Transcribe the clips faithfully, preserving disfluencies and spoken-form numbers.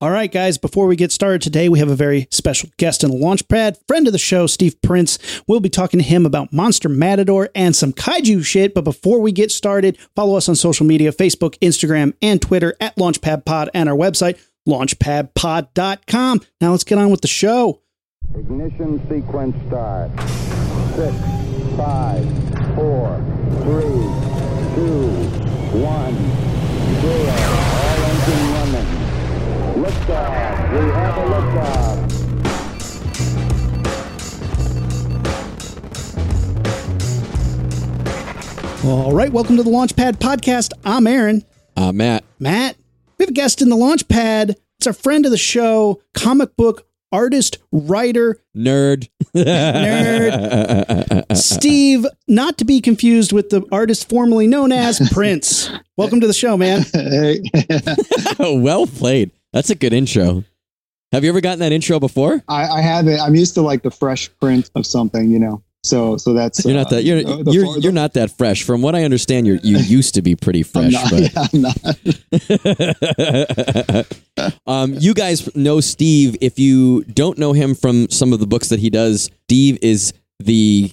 All right, guys, before we get started today, we have a very special guest in the Launchpad, friend of the show, Steve Prince. We'll be talking to him about Monster Matador and some kaiju shit. But before we get started, follow us on social media, Facebook, Instagram, and Twitter at LaunchpadPod and our website, launchpad pod dot com. Now let's get on with the show. Ignition sequence start. Six, five, four, three, two, one, zero. Liftoff. We have a liftoff. All right, welcome to the Launchpad Podcast. I'm Aaron. I'm uh, Matt. Matt, we have a guest in the Launchpad. It's our friend of the show, comic book artist, writer, nerd, nerd, Steve, not to be confused with the artist formerly known as Prince. Welcome to the show, man. Well played. That's a good intro. Have you ever gotten that intro before? I, I haven't. I'm used to like the fresh print of something, you know. So, so that's you're not uh, that you're the, the, you're, the, you're not that fresh. From what I understand, you you used to be pretty fresh. I'm not, but. Yeah, I'm not. um, you guys know Steve. If you don't know him from some of the books that he does, Steve is the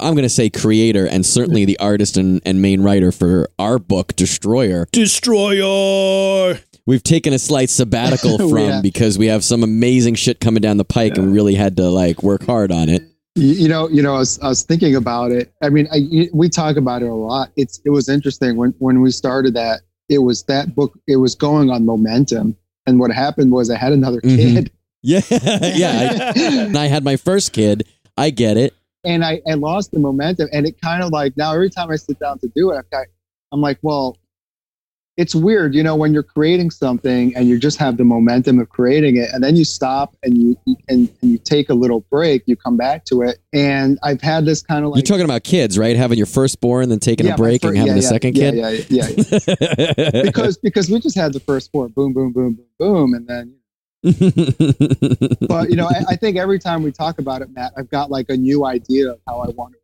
I'm going to say creator and certainly the artist and, and main writer for our book, Destroyer. Destroyer. We've taken a slight sabbatical from yeah. because we have some amazing shit coming down the pike, yeah. and we really had to like work hard on it. You, you know, you know, I was, I was thinking about it. I mean, I, we talk about it a lot. It's it was interesting when when we started that. It was that book. It was going on momentum, and what happened was I had another mm-hmm. kid. Yeah, yeah, I, and I had my first kid. I get it. And I, I lost the momentum, and it kind of like now every time I sit down to do it, I've got, I'm like, well. It's weird, you know, when you're creating something and you just have the momentum of creating it, and then you stop and you and, and you take a little break, you come back to it. And I've had this kind of like... You're talking about kids, right? Having your firstborn, then taking yeah, a break first, and having yeah, a yeah, second yeah, kid? Yeah, yeah, yeah. yeah. because, because we just had the firstborn, boom, boom, boom, boom, boom, and then... But, you know, I, I think every time we talk about it, Matt, I've got like a new idea of how I want to.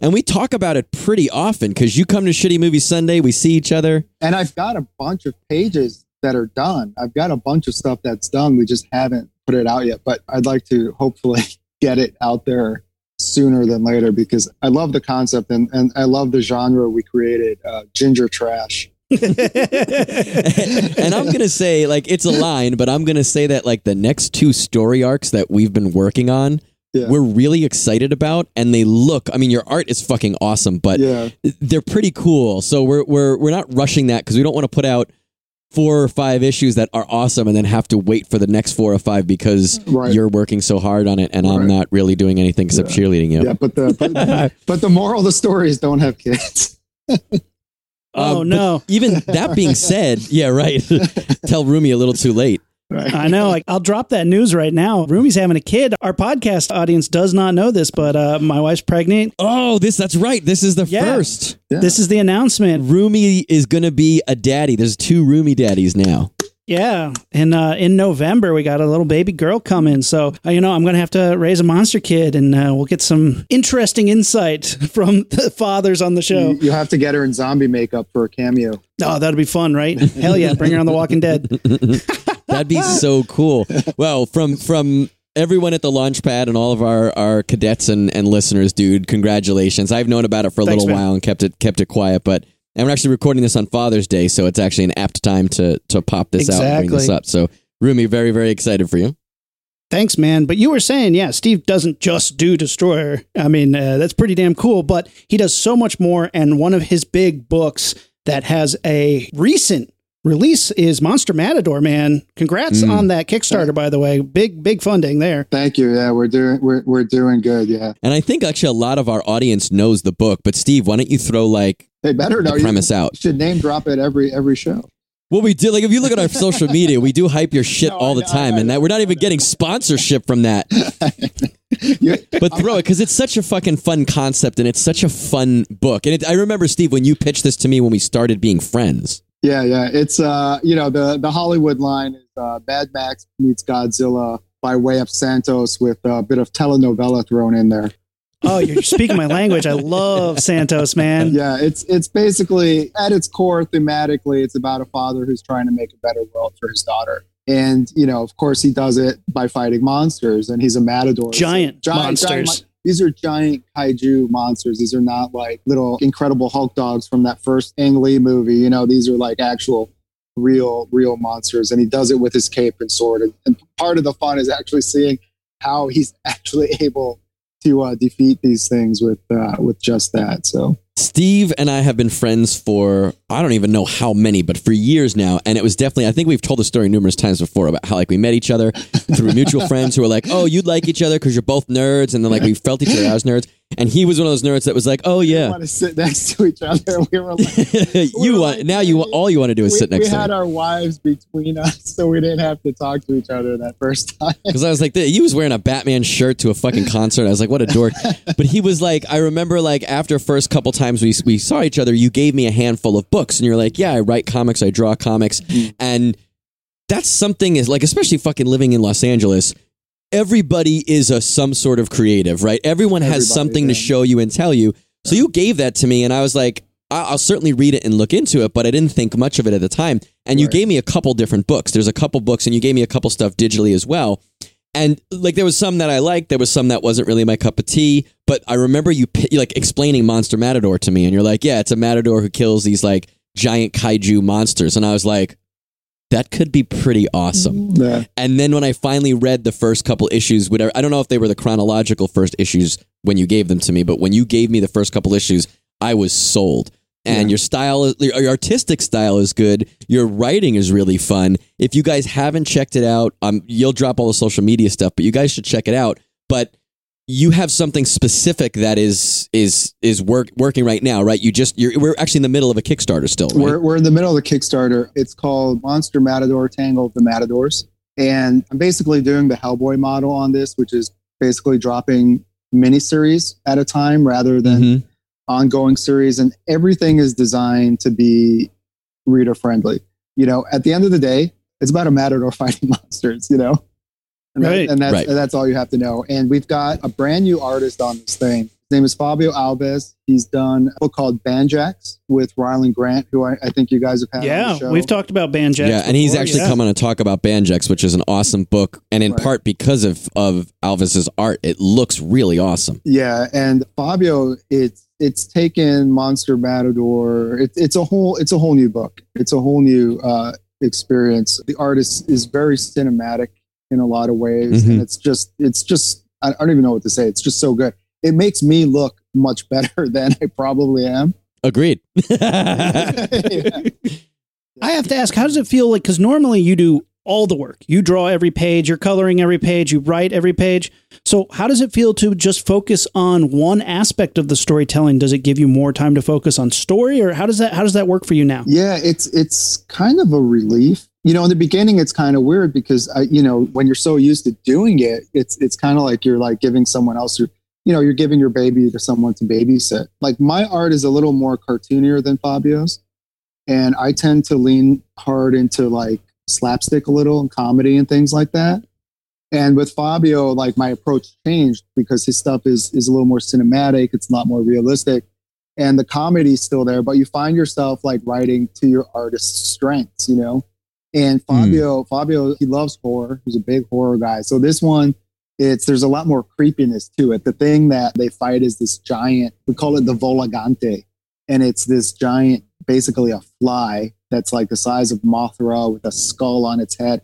And we talk about it pretty often because you come to Shitty Movie Sunday, we see each other. And I've got a bunch of pages that are done. I've got a bunch of stuff that's done. We just haven't put it out yet, but I'd like to hopefully get it out there sooner than later because I love the concept and, and I love the genre we created, uh, ginger trash. And I'm going to say, like, it's a line, but I'm going to say that, like, the next two story arcs that we've been working on, yeah. we're really excited about, and they look, I mean, your art is fucking awesome, but yeah. they're pretty cool. So we're we're we're not rushing that because we don't want to put out four or five issues that are awesome and then have to wait for the next four or five because right. you're working so hard on it and right. I'm not really doing anything except yeah. cheerleading you. Yeah, but the but, but the moral of the story is don't have kids. Oh um, no. Even that being said, yeah, right. Tell Rumi a little too late. Right. I know. Like, I'll drop that news right now. Rumi's having a kid. Our podcast audience does not know this, but uh, my wife's pregnant. Oh, this that's right. This is the yeah. first. Yeah. This is the announcement. Rumi is going to be a daddy. There's two Rumi daddies now. Yeah. And uh, in November, we got a little baby girl coming. So, uh, you know, I'm going to have to raise a monster kid and uh, we'll get some interesting insight from the fathers on the show. You'll have to get her in zombie makeup for a cameo. Oh, that'd be fun, right? Hell yeah. Bring her on The Walking Dead. That'd be so cool. Well, from from everyone at the Launchpad and all of our, our cadets and, and listeners, dude, congratulations. I've known about it for a Thanks, little man. While and kept it kept it quiet, but and we're actually recording this on Father's Day, so it's actually an apt time to to pop this exactly. out and bring this up. So, Rumi, very, very excited for you. Thanks, man. But you were saying, yeah, Steve doesn't just do Destroyer. I mean, uh, that's pretty damn cool, but he does so much more, and one of his big books that has a recent release is Monster Matador, man. Congrats mm. on that Kickstarter, by the way. Big, big funding there. Thank you. Yeah, we're doing we're we're doing good. Yeah, and I think actually a lot of our audience knows the book. But Steve, why don't you throw like they better know the premise you out? You should name drop it every every show. Well, we do. Like, if you look at our social media, we do hype your shit no, all the no, time, no, and that we're not even getting sponsorship from that. But throw it because it's such a fucking fun concept, and it's such a fun book. And it, I remember, Steve, when you pitched this to me when we started being friends. Yeah, yeah. It's, uh, you know, the, the Hollywood line is uh, Mad Max meets Godzilla by way of Santos with a bit of telenovela thrown in there. Oh, you're speaking my language. I love Santos, man. Yeah, it's it's basically, at its core, thematically, it's about a father who's trying to make a better world for his daughter. And, you know, of course, he does it by fighting monsters, and he's a matador. Giant, giant monsters. Giant mon- These are giant kaiju monsters. These are not like little Incredible Hulk dogs from that first Ang Lee movie. You know, these are like actual real, real monsters. And he does it with his cape and sword. And, and part of the fun is actually seeing how he's actually able to uh, defeat these things with uh, with just that. So Steve and I have been friends for, I don't even know how many, but for years now. And it was definitely, I think we've told the story numerous times before about how like we met each other through mutual friends who were like, oh, you'd like each other because you're both nerds. And then like we felt each other as nerds. And he was one of those nerds that was like, oh, yeah. We want to sit next to each other. We were like, we you were want, like, now you want, all you want to do is we, sit next to each other. We had our wives between us, so we didn't have to talk to each other that first time. Because I was like, he was wearing a Batman shirt to a fucking concert. I was like, what a dork. But he was like, I remember like after first couple times, times we we saw each other, you gave me a handful of books and you're like, yeah, I write comics, I draw comics. Mm-hmm. And that's something is like, especially fucking living in Los Angeles, everybody is a some sort of creative, right? Everyone has everybody, something yeah. to show you and tell you. So you gave that to me and I was like, I- I'll certainly read it and look into it, but I didn't think much of it at the time. And you right. gave me a couple different books. There's a couple books and you gave me a couple stuff digitally as well. And like there was some that I liked, there was some that wasn't really my cup of tea, but I remember you like explaining Monster Matador to me and you're like, yeah, it's a matador who kills these like giant kaiju monsters. And I was like, that could be pretty awesome. Yeah. And then when I finally read the first couple issues, whatever, I don't know if they were the chronological first issues when you gave them to me, but when you gave me the first couple issues, I was sold. And yeah. your style, your artistic style is good. Your writing is really fun. If you guys haven't checked it out, um, you'll drop all the social media stuff, but you guys should check it out. But you have something specific that is is is work, working right now, right? You just you're we're actually in the middle of a Kickstarter still. Right? We're we're in the middle of the Kickstarter. It's called Monster Matador, Tangle of the Matadors, and I'm basically doing the Hellboy model on this, which is basically dropping miniseries at a time rather than. Mm-hmm. ongoing series, and everything is designed to be reader friendly. You know, at the end of the day, it's about a matador fighting monsters, you know, and, right. that, and that's right. and that's all you have to know. And we've got a brand new artist on this thing. His name is Fabio Alves. He's done a book called Banjax with Ryland Grant, who I, I think you guys have had yeah, on the show. Yeah, we've talked about Banjax. Yeah, before, and he's actually yeah. coming to talk about Banjax, which is an awesome book, and in right. part because of, of Alves's art, it looks really awesome. Yeah, and Fabio, it's It's taken Monster Matador. It, it's a whole. It's a whole new book. It's a whole new uh, experience. The artist is very cinematic in a lot of ways, mm-hmm. and it's just. It's just. I don't even know what to say. It's just so good. It makes me look much better than I probably am. Agreed. yeah. I have to ask, how does it feel like? Because normally you do all the work. You draw every page. You're coloring every page. You write every page. So how does it feel to just focus on one aspect of the storytelling? Does it give you more time to focus on story, or how does that, how does that work for you now? Yeah, it's, it's kind of a relief. You know, in the beginning, it's kind of weird because I, you know, when you're so used to doing it, it's, it's kind of like, you're like giving someone else who, you know, you're giving your baby to someone to babysit. Like my art is a little more cartoonier than Fabio's, and I tend to lean hard into like slapstick a little and comedy and things like that. And with Fabio, like my approach changed because his stuff is is a little more cinematic. It's a lot more realistic, and the comedy's still there. But you find yourself like writing to your artist's strengths, you know. And Fabio, mm. Fabio, he loves horror. He's a big horror guy. So this one, it's there's a lot more creepiness to it. The thing that they fight is this giant. We call it the Volagante, and it's this giant, basically a fly that's like the size of Mothra with a skull on its head.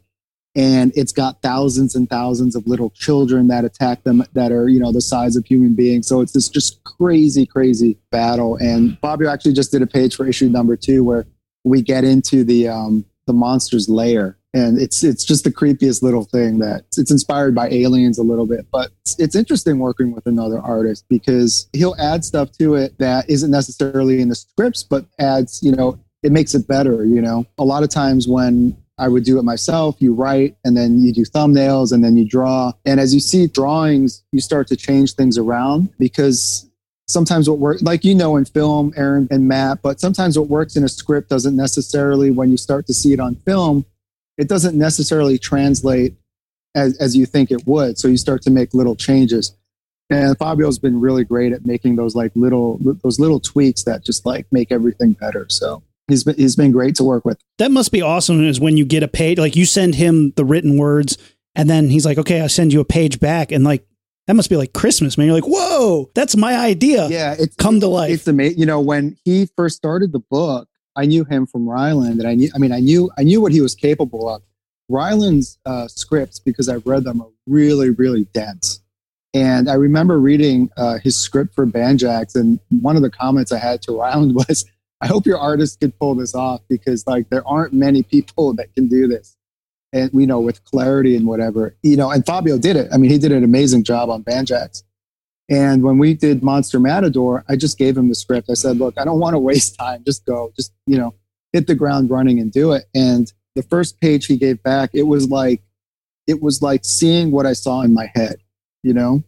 And it's got thousands and thousands of little children that attack them that are, you know, the size of human beings. So it's this just crazy, crazy battle. And Fabio actually just did a page for issue number two where we get into the um, the monster's lair. And it's it's just the creepiest little thing that it's inspired by Aliens a little bit. But it's, it's interesting working with another artist because he'll add stuff to it that isn't necessarily in the scripts, but adds, you know, it makes it better, you know. A lot of times when I would do it myself. You write, and then you do thumbnails, and then you draw. And as you see drawings, you start to change things around because sometimes what works, like, you know, in film, Aaron and Matt, but sometimes what works in a script doesn't necessarily, when you start to see it on film, it doesn't necessarily translate as, as you think it would. So you start to make little changes. And Fabio's been really great at making those like little, those little tweaks that just like make everything better. So He's been, he's been great to work with. That must be awesome, is when you get a page, like you send him the written words and then he's like, okay, I'll send you a page back. And like, that must be like Christmas, man. You're like, whoa, that's my idea. Yeah. It's come it, to life. It's amazing. You know, when he first started the book, I knew him from Ryland, and I knew, I mean, I knew, I knew what he was capable of. Ryland's uh, scripts, because I've read them, are really, really dense. And I remember reading uh, his script for Banjax, and one of the comments I had to Ryland was, I hope your artist could pull this off, because like there aren't many people that can do this, and you know, with clarity and whatever, you know. And Fabio did it. I mean, he did an amazing job on Banjax. And when we did Monster Matador, I just gave him the script. I said, look, I don't want to waste time. Just go, just, you know, hit the ground running and do it. And the first page he gave back, it was like, it was like seeing what I saw in my head, you know?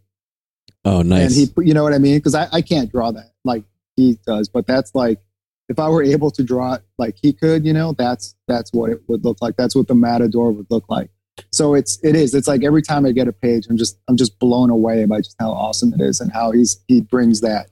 Oh, nice. And he, you know what I mean? Cause I, I can't draw that like he does, but that's like, if I were able to draw it like he could, you know, that's, that's what it would look like. That's what the Matador would look like. So it's, it is, it's like every time I get a page, I'm just, I'm just blown away by just how awesome it is and how he's, he brings that,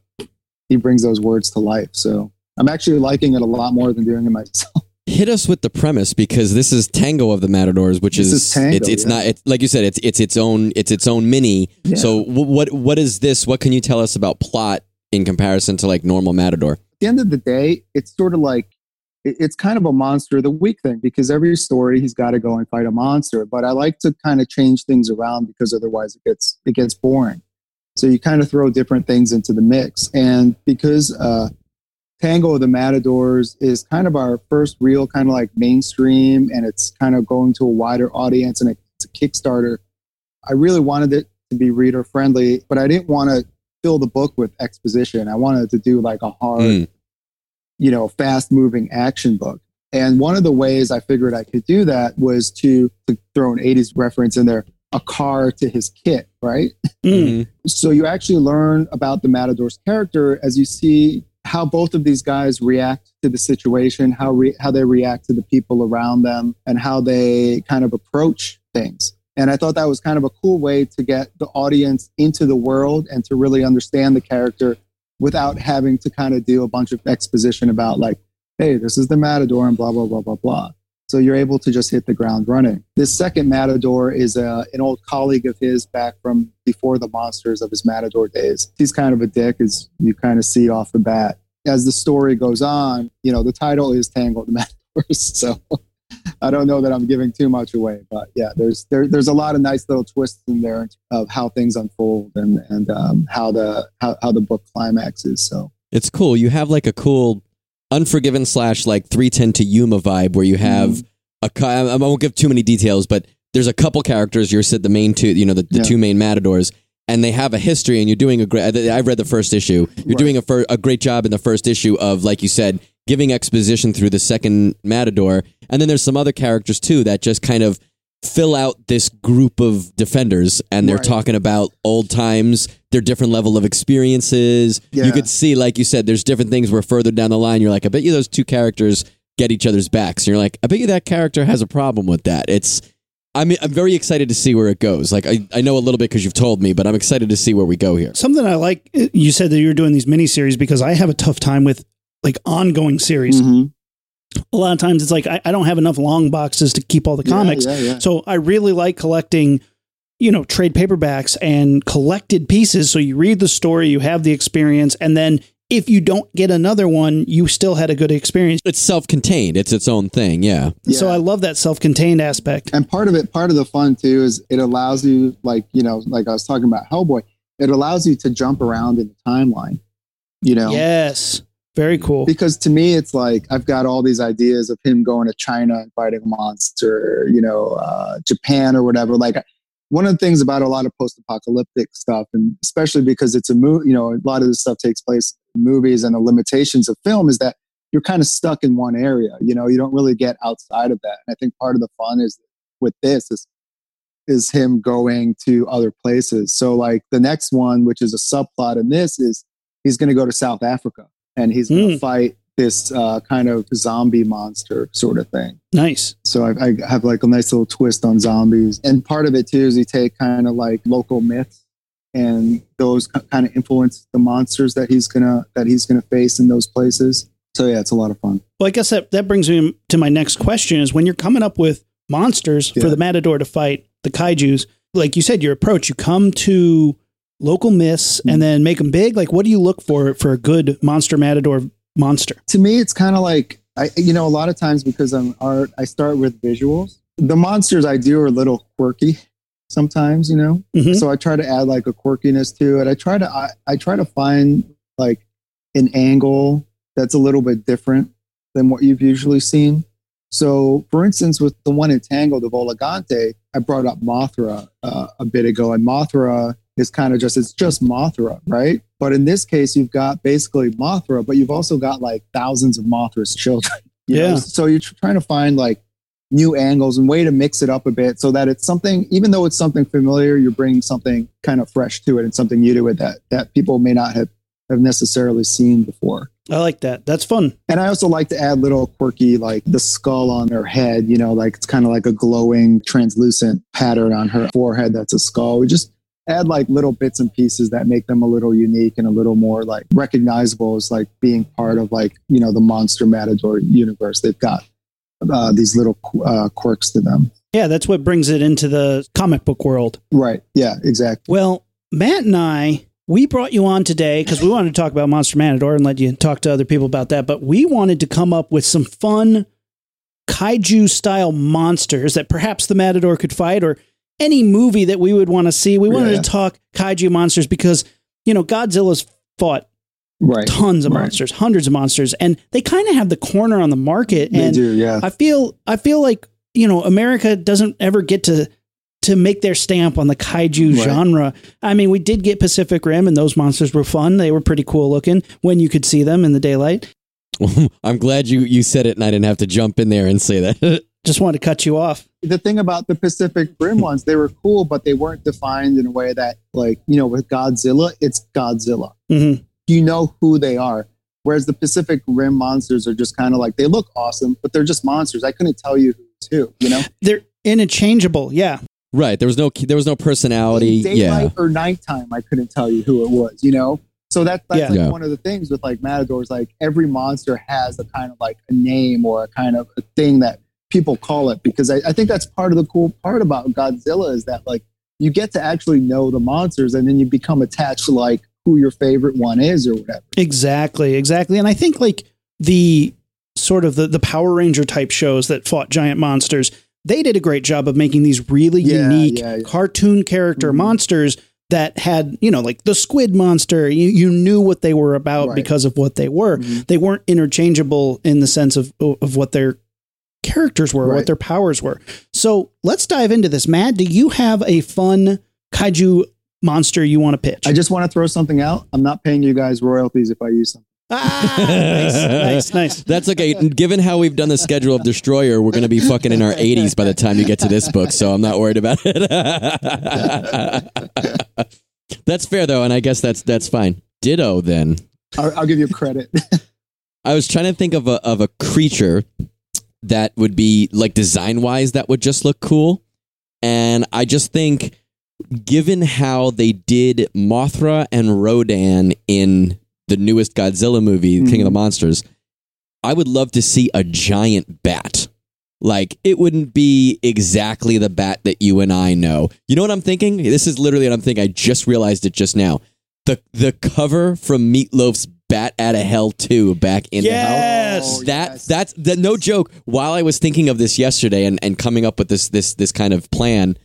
he brings those words to life. So I'm actually liking it a lot more than doing it myself. Hit us with the premise, because this is Tango of the Matadors, which is, is Tango, it's, it's yeah. not, it's like you said, it's, it's its own, it's its own mini. Yeah. So what, what is this? What can you tell us about plot in comparison to like normal Matador? At the end of the day, it's sort of like, it's kind of a monster of the week thing, because every story he's got to go and fight a monster. But I like to kind of change things around, because otherwise it gets it gets boring. So you kind of throw different things into the mix. And because uh, Tangle of the Matadors is kind of our first real kind of like mainstream, and it's kind of going to a wider audience, and it's a Kickstarter, I really wanted it to be reader friendly, but I didn't want to fill the book with exposition. I wanted to do like a hard... Mm. you know, fast moving action book. And one of the ways I figured I could do that was to, to throw an eighties reference in there, a car to his kit, right? Mm-hmm. So you actually learn about the Matador's character as you see how both of these guys react to the situation, how re- how they react to the people around them, and how they kind of approach things. And I thought that was kind of a cool way to get the audience into the world and to really understand the character, without having to kind of do a bunch of exposition about like, hey, this is the Matador and blah, blah, blah, blah, blah. So you're able to just hit the ground running. This second Matador is a, an old colleague of his back from before the monsters of his Matador days. He's kind of a dick, as you kind of see off the bat. As the story goes on, you know, the title is Tangle the Matadors. So I don't know that I'm giving too much away, but yeah, there's there, there's a lot of nice little twists in there of how things unfold and and um, how the how, how the book climaxes. So it's cool. You have like a cool Unforgiven slash like three ten to Yuma vibe, where you have mm-hmm. a I won't give too many details, but there's a couple characters. You said the main two, you know, the, the yeah. two main Matadors, and they have a history. And you're doing a great. I've read the first issue. You're right. doing a fir- a great job in the first issue of, like you said, giving exposition through the second Matador. And then there's some other characters too that just kind of fill out this group of defenders, and they're right. talking about old times, their different level of experiences. Yeah. You could see, like you said, there's different things where further down the line, you're like, I bet you those two characters get each other's backs. And you're like, I bet you that character has a problem with that. It's, I'm, I'm very excited to see where it goes. Like, I, I know a little bit because you've told me, but I'm excited to see where we go here. Something I like, you said that you were doing these miniseries, because I have a tough time with like ongoing series. Mm-hmm. A lot of times it's like, I, I don't have enough long boxes to keep all the comics. Yeah, yeah, yeah. So I really like collecting, you know, trade paperbacks and collected pieces. So you read the story, you have the experience, and then if you don't get another one, you still had a good experience. It's self-contained. It's its own thing. Yeah. yeah. So I love that self-contained aspect. And part of it, part of the fun too, is it allows you, like, you know, like I was talking about Hellboy, it allows you to jump around in the timeline, you know? Yes. Very cool. Because to me, it's like, I've got all these ideas of him going to China and fighting a monster, you know, uh, Japan or whatever. Like, one of the things about a lot of post-apocalyptic stuff, and especially because it's a movie, you know, a lot of this stuff takes place in movies, and the limitations of film is that you're kind of stuck in one area. You know, you don't really get outside of that. And I think part of the fun is with this is, is him going to other places. So like the next one, which is a subplot in this, is he's going to go to South Africa. And he's going to mm. fight this uh, kind of zombie monster sort of thing. Nice. So I, I have like a nice little twist on zombies. And part of it too is you take kind of like local myths, and those kind of influence the monsters that he's gonna that he's gonna face in those places. So yeah, it's a lot of fun. Well, I guess that, that brings me to my next question is when you're coming up with monsters yeah. for the Matador to fight the kaijus, like you said, your approach, you come to local myths mm-hmm. and then make them big. Like, what do you look for, for a good Monster Matador monster? To me, it's kind of like, I, you know, a lot of times because I'm art, I start with visuals. The monsters I do are a little quirky sometimes, you know? Mm-hmm. So I try to add like a quirkiness to it. I try to, I, I try to find like an angle that's a little bit different than what you've usually seen. So, for instance, with the one in Tangle, the Volagante, I brought up Mothra uh, a bit ago, and Mothra is kind of just, it's just Mothra, right? But in this case, you've got basically Mothra, but you've also got like thousands of Mothra's children. Yeah. Know? So you're trying to find like new angles and way to mix it up a bit so that it's something, even though it's something familiar, you're bringing something kind of fresh to it and something new to it that, that people may not have, have necessarily seen before. I like that. That's fun. And I also like to add little quirky, like the skull on her head, you know, like it's kind of like a glowing translucent pattern on her forehead. That's a skull. We just add like little bits and pieces that make them a little unique and a little more like recognizable as like being part of like, you know, the Monster Matador universe. They've got uh, these little uh, quirks to them. Yeah. That's what brings it into the comic book world. Right. Yeah, exactly. Well, Matt and I, we brought you on today because we wanted to talk about Monster Matador and let you talk to other people about that. But we wanted to come up with some fun kaiju style monsters that perhaps the Matador could fight or any movie that we would want to see. We wanted yeah. to talk kaiju monsters because, you know, Godzilla's fought right. tons of right. monsters, hundreds of monsters, and they kind of have the corner on the market. They and do, yeah. I feel, I feel like, you know, America doesn't ever get to to make their stamp on the kaiju right. genre. I mean, we did get Pacific Rim and those monsters were fun. They were pretty cool looking when you could see them in the daylight. Well, I'm glad you, you said it and I didn't have to jump in there and say that. Just wanted to cut you off. The thing about the Pacific Rim ones, they were cool, but they weren't defined in a way that like, you know, with Godzilla, it's Godzilla. Mm-hmm. You know who they are. Whereas the Pacific Rim monsters are just kind of like, they look awesome, but they're just monsters. I couldn't tell you who's who, you know? They're interchangeable. Yeah. Right. There was no, there was no personality. Daylight yeah. or nighttime. I couldn't tell you who it was, you know? So that, that's yeah. like yeah. one of the things with like Matadors, like every monster has a kind of like a name or a kind of a thing that people call it, because I, I think that's part of the cool part about Godzilla is that like you get to actually know the monsters and then you become attached to like who your favorite one is or whatever. Exactly. Exactly. And I think like the sort of the, the Power Ranger type shows that fought giant monsters, they did a great job of making these really yeah, unique yeah, yeah. cartoon character mm-hmm. monsters that had, you know, like the squid monster, you, you knew what they were about right. because of what they were. Mm-hmm. They weren't interchangeable in the sense of, of what their characters were, right. what their powers were. So let's dive into this. Matt, do you have a fun kaiju monster you want to pitch? I just want to throw something out. I'm not paying you guys royalties if I use something. Ah, nice, nice, nice. That's okay. Given how we've done the schedule of Destroyer, we're going to be fucking in our eighties by the time you get to this book, so I'm not worried about it. That's fair, though, and I guess that's that's fine. Ditto, then. I'll, I'll give you credit. I was trying to think of a of a creature that would be, like, design-wise, that would just look cool, and I just think, given how they did Mothra and Rodan in the newest Godzilla movie, mm-hmm. King of the Monsters, I would love to see a giant bat. Like, it wouldn't be exactly the bat that you and I know. You know what I'm thinking? This is literally what I'm thinking. I just realized it just now. The the cover from Meatloaf's Bat Out of Hell two, Back into yes! Hell. Oh, that, yes. That's that, no joke. While I was thinking of this yesterday and, and coming up with this this this kind of plan,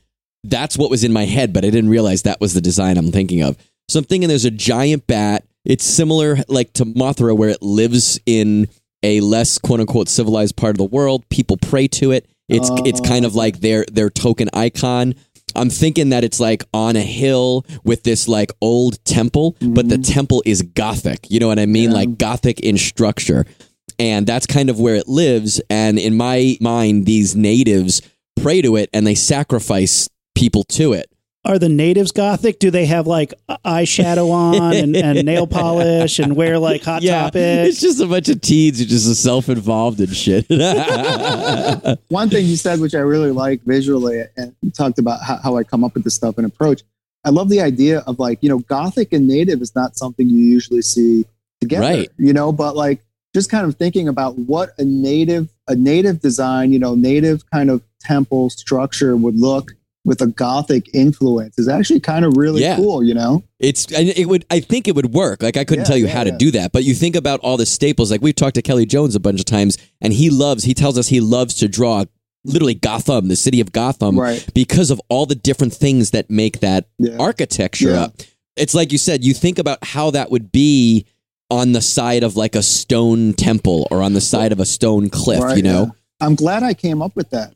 that's what was in my head, but I didn't realize that was the design I'm thinking of. So I'm thinking there's a giant bat. It's similar like to Mothra, where it lives in a less quote unquote civilized part of the world. People pray to it. It's uh, it's kind of like their their token icon. I'm thinking that it's like on a hill with this like old temple, mm-hmm. but the temple is Gothic. You know what I mean? Yeah. Like Gothic in structure. And that's kind of where it lives. And in my mind, these natives pray to it and they sacrifice people to it. Are the natives Gothic? Do they have like eyeshadow on and, and nail polish and wear like hot yeah, topics? It's just a bunch of teens who just are self-involved and shit. One thing you said, which I really like visually, and you talked about how, how I come up with this stuff and approach. I love the idea of like, you know, Gothic and native is not something you usually see together, right. you know, but like just kind of thinking about what a native a native design, you know, native kind of temple structure would look with a Gothic influence is actually kind of really yeah. cool, you know? It's it would I think it would work. Like I couldn't yeah, tell you yeah, how yeah. to do that, but you think about all the staples. Like we've talked to Kelly Jones a bunch of times, and he loves he tells us he loves to draw literally Gotham, the city of Gotham, right. because of all the different things that make that yeah. architecture yeah. up. It's like you said, you think about how that would be on the side of like a stone temple or on the side of a stone cliff, right, you know? Yeah. I'm glad I came up with that.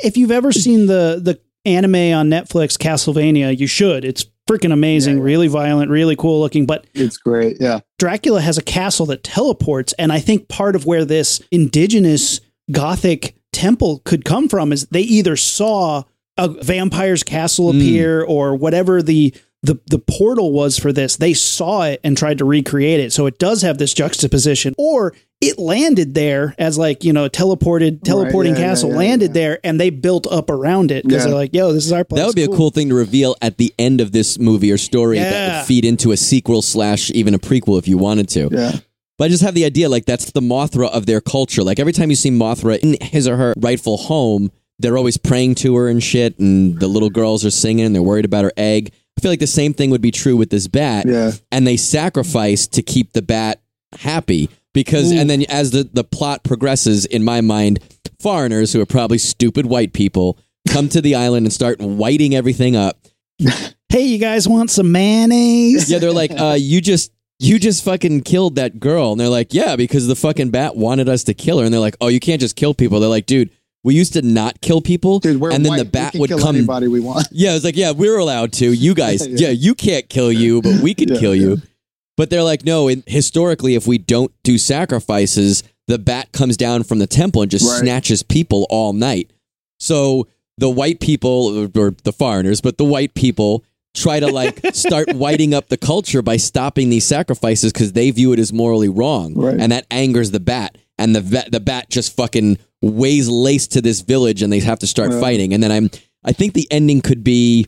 If you've ever seen the the anime on Netflix, Castlevania, you should. It's freaking amazing, yeah, yeah. really violent, really cool looking, but it's great. Yeah. Dracula has a castle that teleports, and I think part of where this indigenous Gothic temple could come from is they either saw a vampire's castle appear mm. or whatever the The the portal was for this. They saw it and tried to recreate it. So it does have this juxtaposition, or it landed there as like, you know, teleported, teleporting right, yeah, castle yeah, yeah, landed yeah. there and they built up around it because yeah. they're like, yo, this is our place. That would be cool. a cool thing to reveal at the end of this movie or story yeah. that would feed into a sequel slash even a prequel if you wanted to. Yeah. But I just have the idea like that's the Mothra of their culture. Like every time you see Mothra in his or her rightful home, they're always praying to her and shit, and the little girls are singing and they're worried about her egg. I feel like the same thing would be true with this bat, yeah. and they sacrifice to keep the bat happy because, Ooh. and then as the, the plot progresses, in my mind, foreigners who are probably stupid white people come to the island and start whiting everything up. Hey, you guys want some mayonnaise? Yeah, they're like, uh, you just you just fucking killed that girl, and they're like, yeah, because the fucking bat wanted us to kill her, and they're like, oh, you can't just kill people. They're like, dude. We used to not kill people, Dude, and then white. the bat would come. Anybody we want. Yeah, it's like, yeah, we're allowed to. You guys, yeah, yeah. yeah, you can't kill you, but we can yeah, kill yeah. you. But they're like, no. And historically, if we don't do sacrifices, the bat comes down from the temple and just right. snatches people all night. So the white people, or the foreigners, but the white people try to like start whiting up the culture by stopping these sacrifices because they view it as morally wrong, right. and that angers the bat. And the vet, the bat just fucking weighs lace to this village, and they have to start yeah. fighting. And then I'm, I think the ending could be,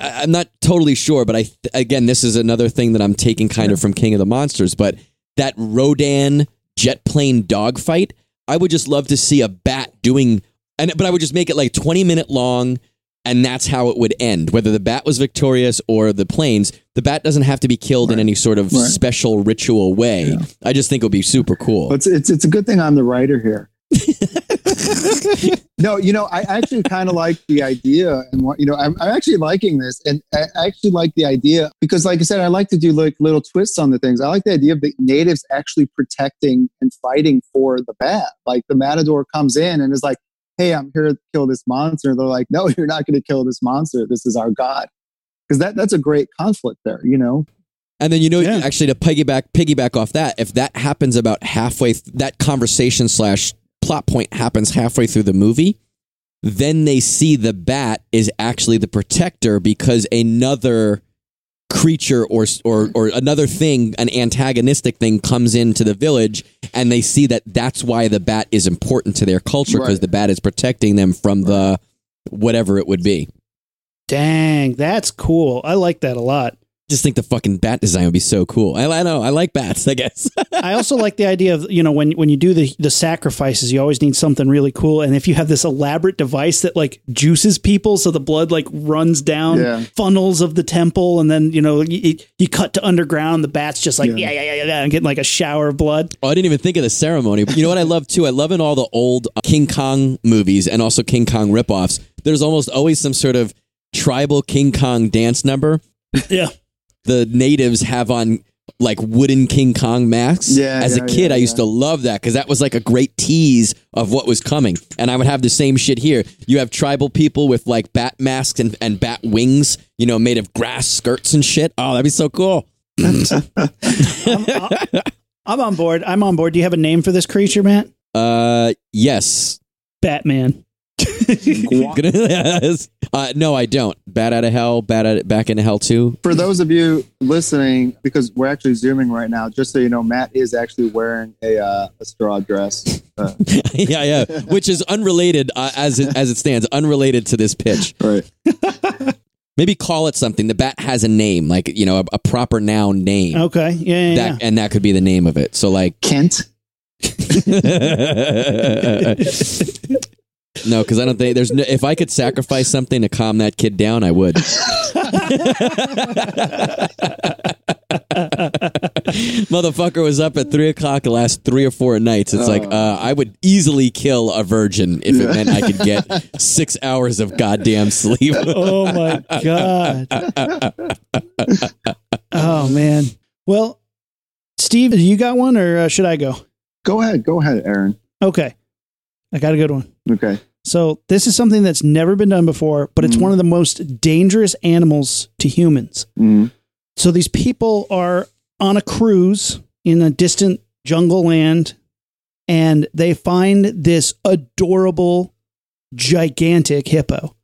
I, I'm not totally sure, but I again, this is another thing that I'm taking kind yeah. of from King of the Monsters. But that Rodan jet plane dogfight, I would just love to see a bat doing, and but I would just make it like twenty minute long, and that's how it would end. Whether the bat was victorious or the planes, the bat doesn't have to be killed right. in any sort of right. special ritual way. Yeah. I just think it would be super cool. It's, it's, it's a good thing I'm the writer here. No, you know, I actually kind of like the idea, and what, you know, I'm, I'm actually liking this, and I actually like the idea because, like I said, I like to do like little twists on the things. I like the idea of the natives actually protecting and fighting for the bat. Like the matador comes in and is like, "Hey, I'm here to kill this monster." They're like, "No, you're not going to kill this monster. This is our god." Because that that's a great conflict there, you know. And then, you know, yeah. actually to piggyback piggyback off that, if that happens about halfway, th- that conversation slash plot point happens halfway through the movie, then they see the bat is actually the protector because another creature or or or another thing, an antagonistic thing, comes into the village, and they see that that's why the bat is important to their culture because right. the bat is protecting them from the whatever it would be. Dang, that's cool. I like that a lot. Just think the fucking bat design would be so cool. I, I know I like bats, I guess. I also like the idea of, you know, when when you do the the sacrifices, you always need something really cool. And if you have this elaborate device that like juices people, so the blood like runs down yeah. funnels of the temple, and then, you know, you, you cut to underground, the bat's just like yeah yeah yeah yeah, yeah and getting like a shower of blood. Oh, I didn't even think of the ceremony. But you know what I love too? I love in all the old King Kong movies and also King Kong ripoffs. There's almost always some sort of tribal King Kong dance number. Yeah. The natives have on like wooden King Kong masks. Yeah, As yeah, a kid, yeah, I used yeah. to love that because that was like a great tease of what was coming. And I would have the same shit here. You have tribal people with like bat masks and, and bat wings, you know, made of grass skirts and shit. Oh, that'd be so cool. I'm, I'm on board. I'm on board. Do you have a name for this creature, Matt? Uh, yes. Batman. uh, no, I don't. Bat out of hell, bat out of, back into hell too. For those of you listening, because we're actually zooming right now, just so you know, Matt is actually wearing a uh, a straw dress. Uh. yeah, yeah, which is unrelated uh, as it, as it stands, unrelated to this pitch. Right. Maybe call it something. The bat has a name, like, you know, a, a proper noun name. Okay, yeah, yeah, that, yeah. And that could be the name of it. So, like... Kent? No, because I don't think... there's. No, if I could sacrifice something to calm that kid down, I would. Motherfucker was up at three o'clock the last three or four nights. It's oh. like, uh, I would easily kill a virgin if it meant I could get six hours of goddamn sleep. Oh, my God. Oh, man. Well, Steve, you got one or uh, should I go? Go ahead. Go ahead, Aaron. Okay. I got a good one. Okay. So this is something that's never been done before, but it's mm. one of the most dangerous animals to humans. Mm. So these people are on a cruise in a distant jungle land, and they find this adorable, gigantic hippo.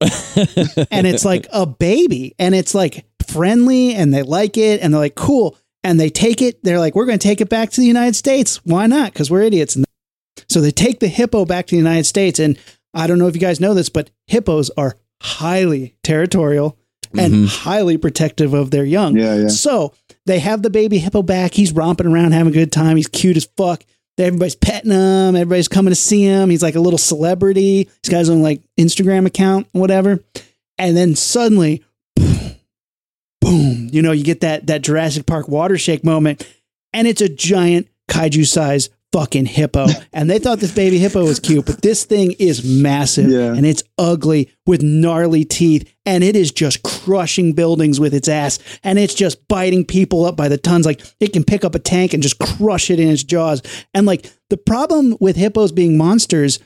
And it's like a baby, and it's like friendly, and they like it, and they're like, cool. And they take it. They're like, we're going to take it back to the United States. Why not? Because we're idiots. And so they take the hippo back to the United States. And I don't know if you guys know this, but hippos are highly territorial and mm-hmm. highly protective of their young. Yeah, yeah. So they have the baby hippo back. He's romping around, having a good time. He's cute as fuck. Everybody's petting him. Everybody's coming to see him. He's like a little celebrity. He's got his own like Instagram account, whatever. And then suddenly, boom, boom, you know, you get that, that Jurassic Park water shake moment, and it's a giant kaiju size fucking hippo. And they thought this baby hippo was cute, but this thing is massive yeah. and it's ugly with gnarly teeth, and it is just crushing buildings with its ass, and it's just biting people up by the tons. Like, it can pick up a tank and just crush it in its jaws. And like, the problem with hippos being monsters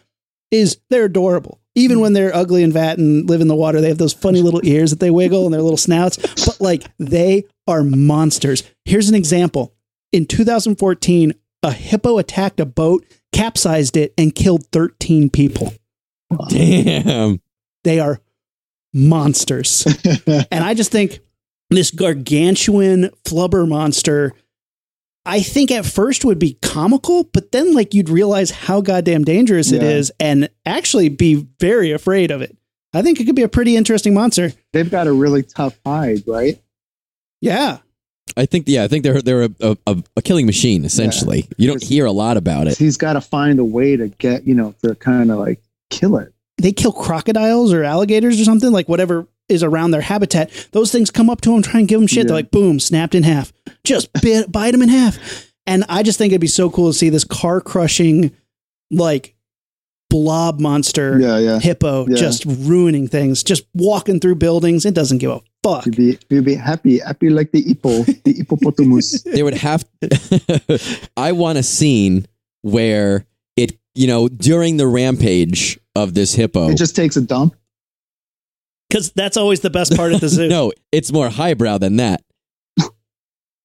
is they're adorable. Even when they're ugly and fat and live in the water, they have those funny little ears that they wiggle and their little snouts, but like, they are monsters. Here's an example. In two thousand fourteen, a hippo attacked a boat, capsized it, and killed thirteen people. Damn. They are monsters. And I just think this gargantuan flubber monster, I think at first would be comical, but then like, you'd realize how goddamn dangerous yeah. it is, and actually be very afraid of it. I think it could be a pretty interesting monster. They've got a really tough hide, right? Yeah. I think, yeah, I think they're they're a, a, a killing machine, essentially. Yeah. You don't hear a lot about it. He's got to find a way to get, you know, to kind of like kill it. They kill crocodiles or alligators or something, like whatever is around their habitat. Those things come up to them, try and give them shit. Yeah. They're like, boom, snapped in half. Just bit, bite them in half. And I just think it'd be so cool to see this car crushing, like, blob monster yeah, yeah. hippo yeah. just ruining things, just walking through buildings. It doesn't give a fuck. You'd be, you'd be happy, happy like the hippo, the hippopotamus. They would have to, I want a scene where it, you know, during the rampage of this hippo, it just takes a dump. Because that's always the best part of the zoo. No, it's more highbrow than that.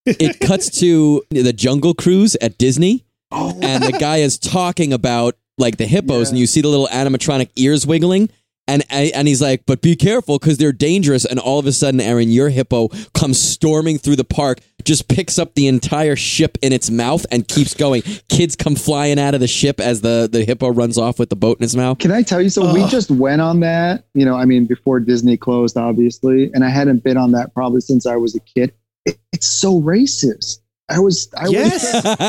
It cuts to the Jungle Cruise at Disney, oh. and the guy is talking about like the hippos, yeah. and you see the little animatronic ears wiggling, and and he's like, but be careful because they're dangerous. And all of a sudden, Aaron, your hippo comes storming through the park, just picks up the entire ship in its mouth and keeps going. Kids come flying out of the ship as the, the hippo runs off with the boat in its mouth. Can I tell you, so Ugh. we just went on that, you know, I mean, before Disney closed, obviously, and I hadn't been on that probably since I was a kid. It, it's so racist. I was, I yes. was,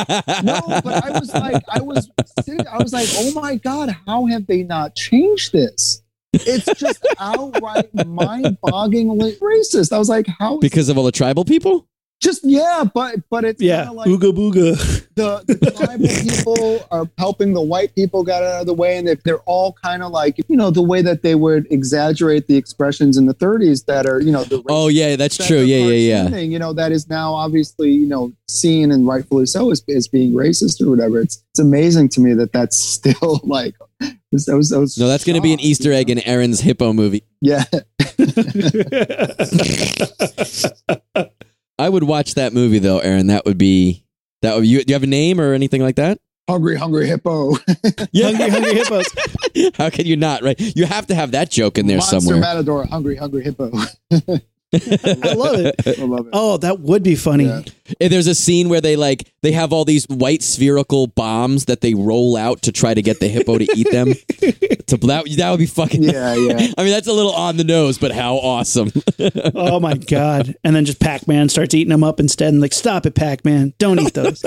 no, but I was like, I was, I was like, oh my God, how have they not changed this? It's just outright mind-bogglingly racist. I was like, how? Because of all the tribal people? Just, yeah, but, but it's yeah. kind of like Ooga booga. The, the tribal people are helping the white people get out of the way, and they, they're all kind of like, you know, the way that they would exaggerate the expressions in the thirties that are, you know, the oh yeah, that's true, yeah, yeah, yeah. Thing, you know, that is now obviously, you know, seen and rightfully so as, as being racist or whatever. It's it's amazing to me that that's still like. I was, I was, I was no, that's going to be an Easter egg in Aaron's hippo movie. Yeah. I would watch that movie though, Aaron. That would be that. Would, you do you have a name or anything like that? Hungry, hungry hippo. Yeah. Hungry, hungry hippos. How can you not? Right? You have to have that joke in there Monster somewhere. Monster Matador, hungry, hungry hippo. I love it. I love it. Oh, that would be funny. Yeah. And there's a scene where they like they have all these white spherical bombs that they roll out to try to get the hippo to eat them. to that, that would be fucking. Yeah, yeah. I mean, that's a little on the nose, but how awesome! Oh my god! And then just Pac-Man starts eating them up instead, and like, stop it, Pac-Man! Don't eat those.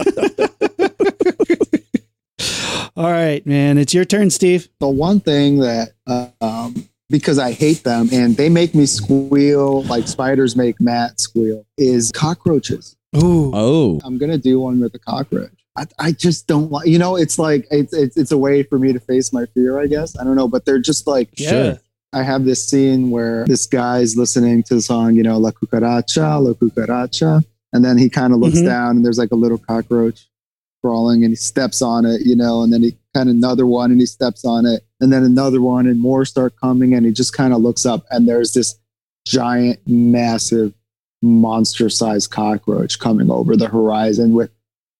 All right, man, it's your turn, Steve. The one thing that. Uh, um, because I hate them and they make me squeal like spiders make Matt squeal is cockroaches. Ooh. Oh, I'm going to do one with a cockroach. I, I just don't like, you know, it's like, it's, it's, it's a way for me to face my fear, I guess. I don't know, but they're just like, yeah, sure. I have this scene where this guy's listening to the song, you know, La Cucaracha, La Cucaracha. And then he kind of looks mm-hmm. down and there's like a little cockroach crawling and he steps on it, you know, and then he kind of another one and he steps on it. And then another one and more start coming and he just kind of looks up and there's this giant, massive, monster-sized cockroach coming over the horizon with,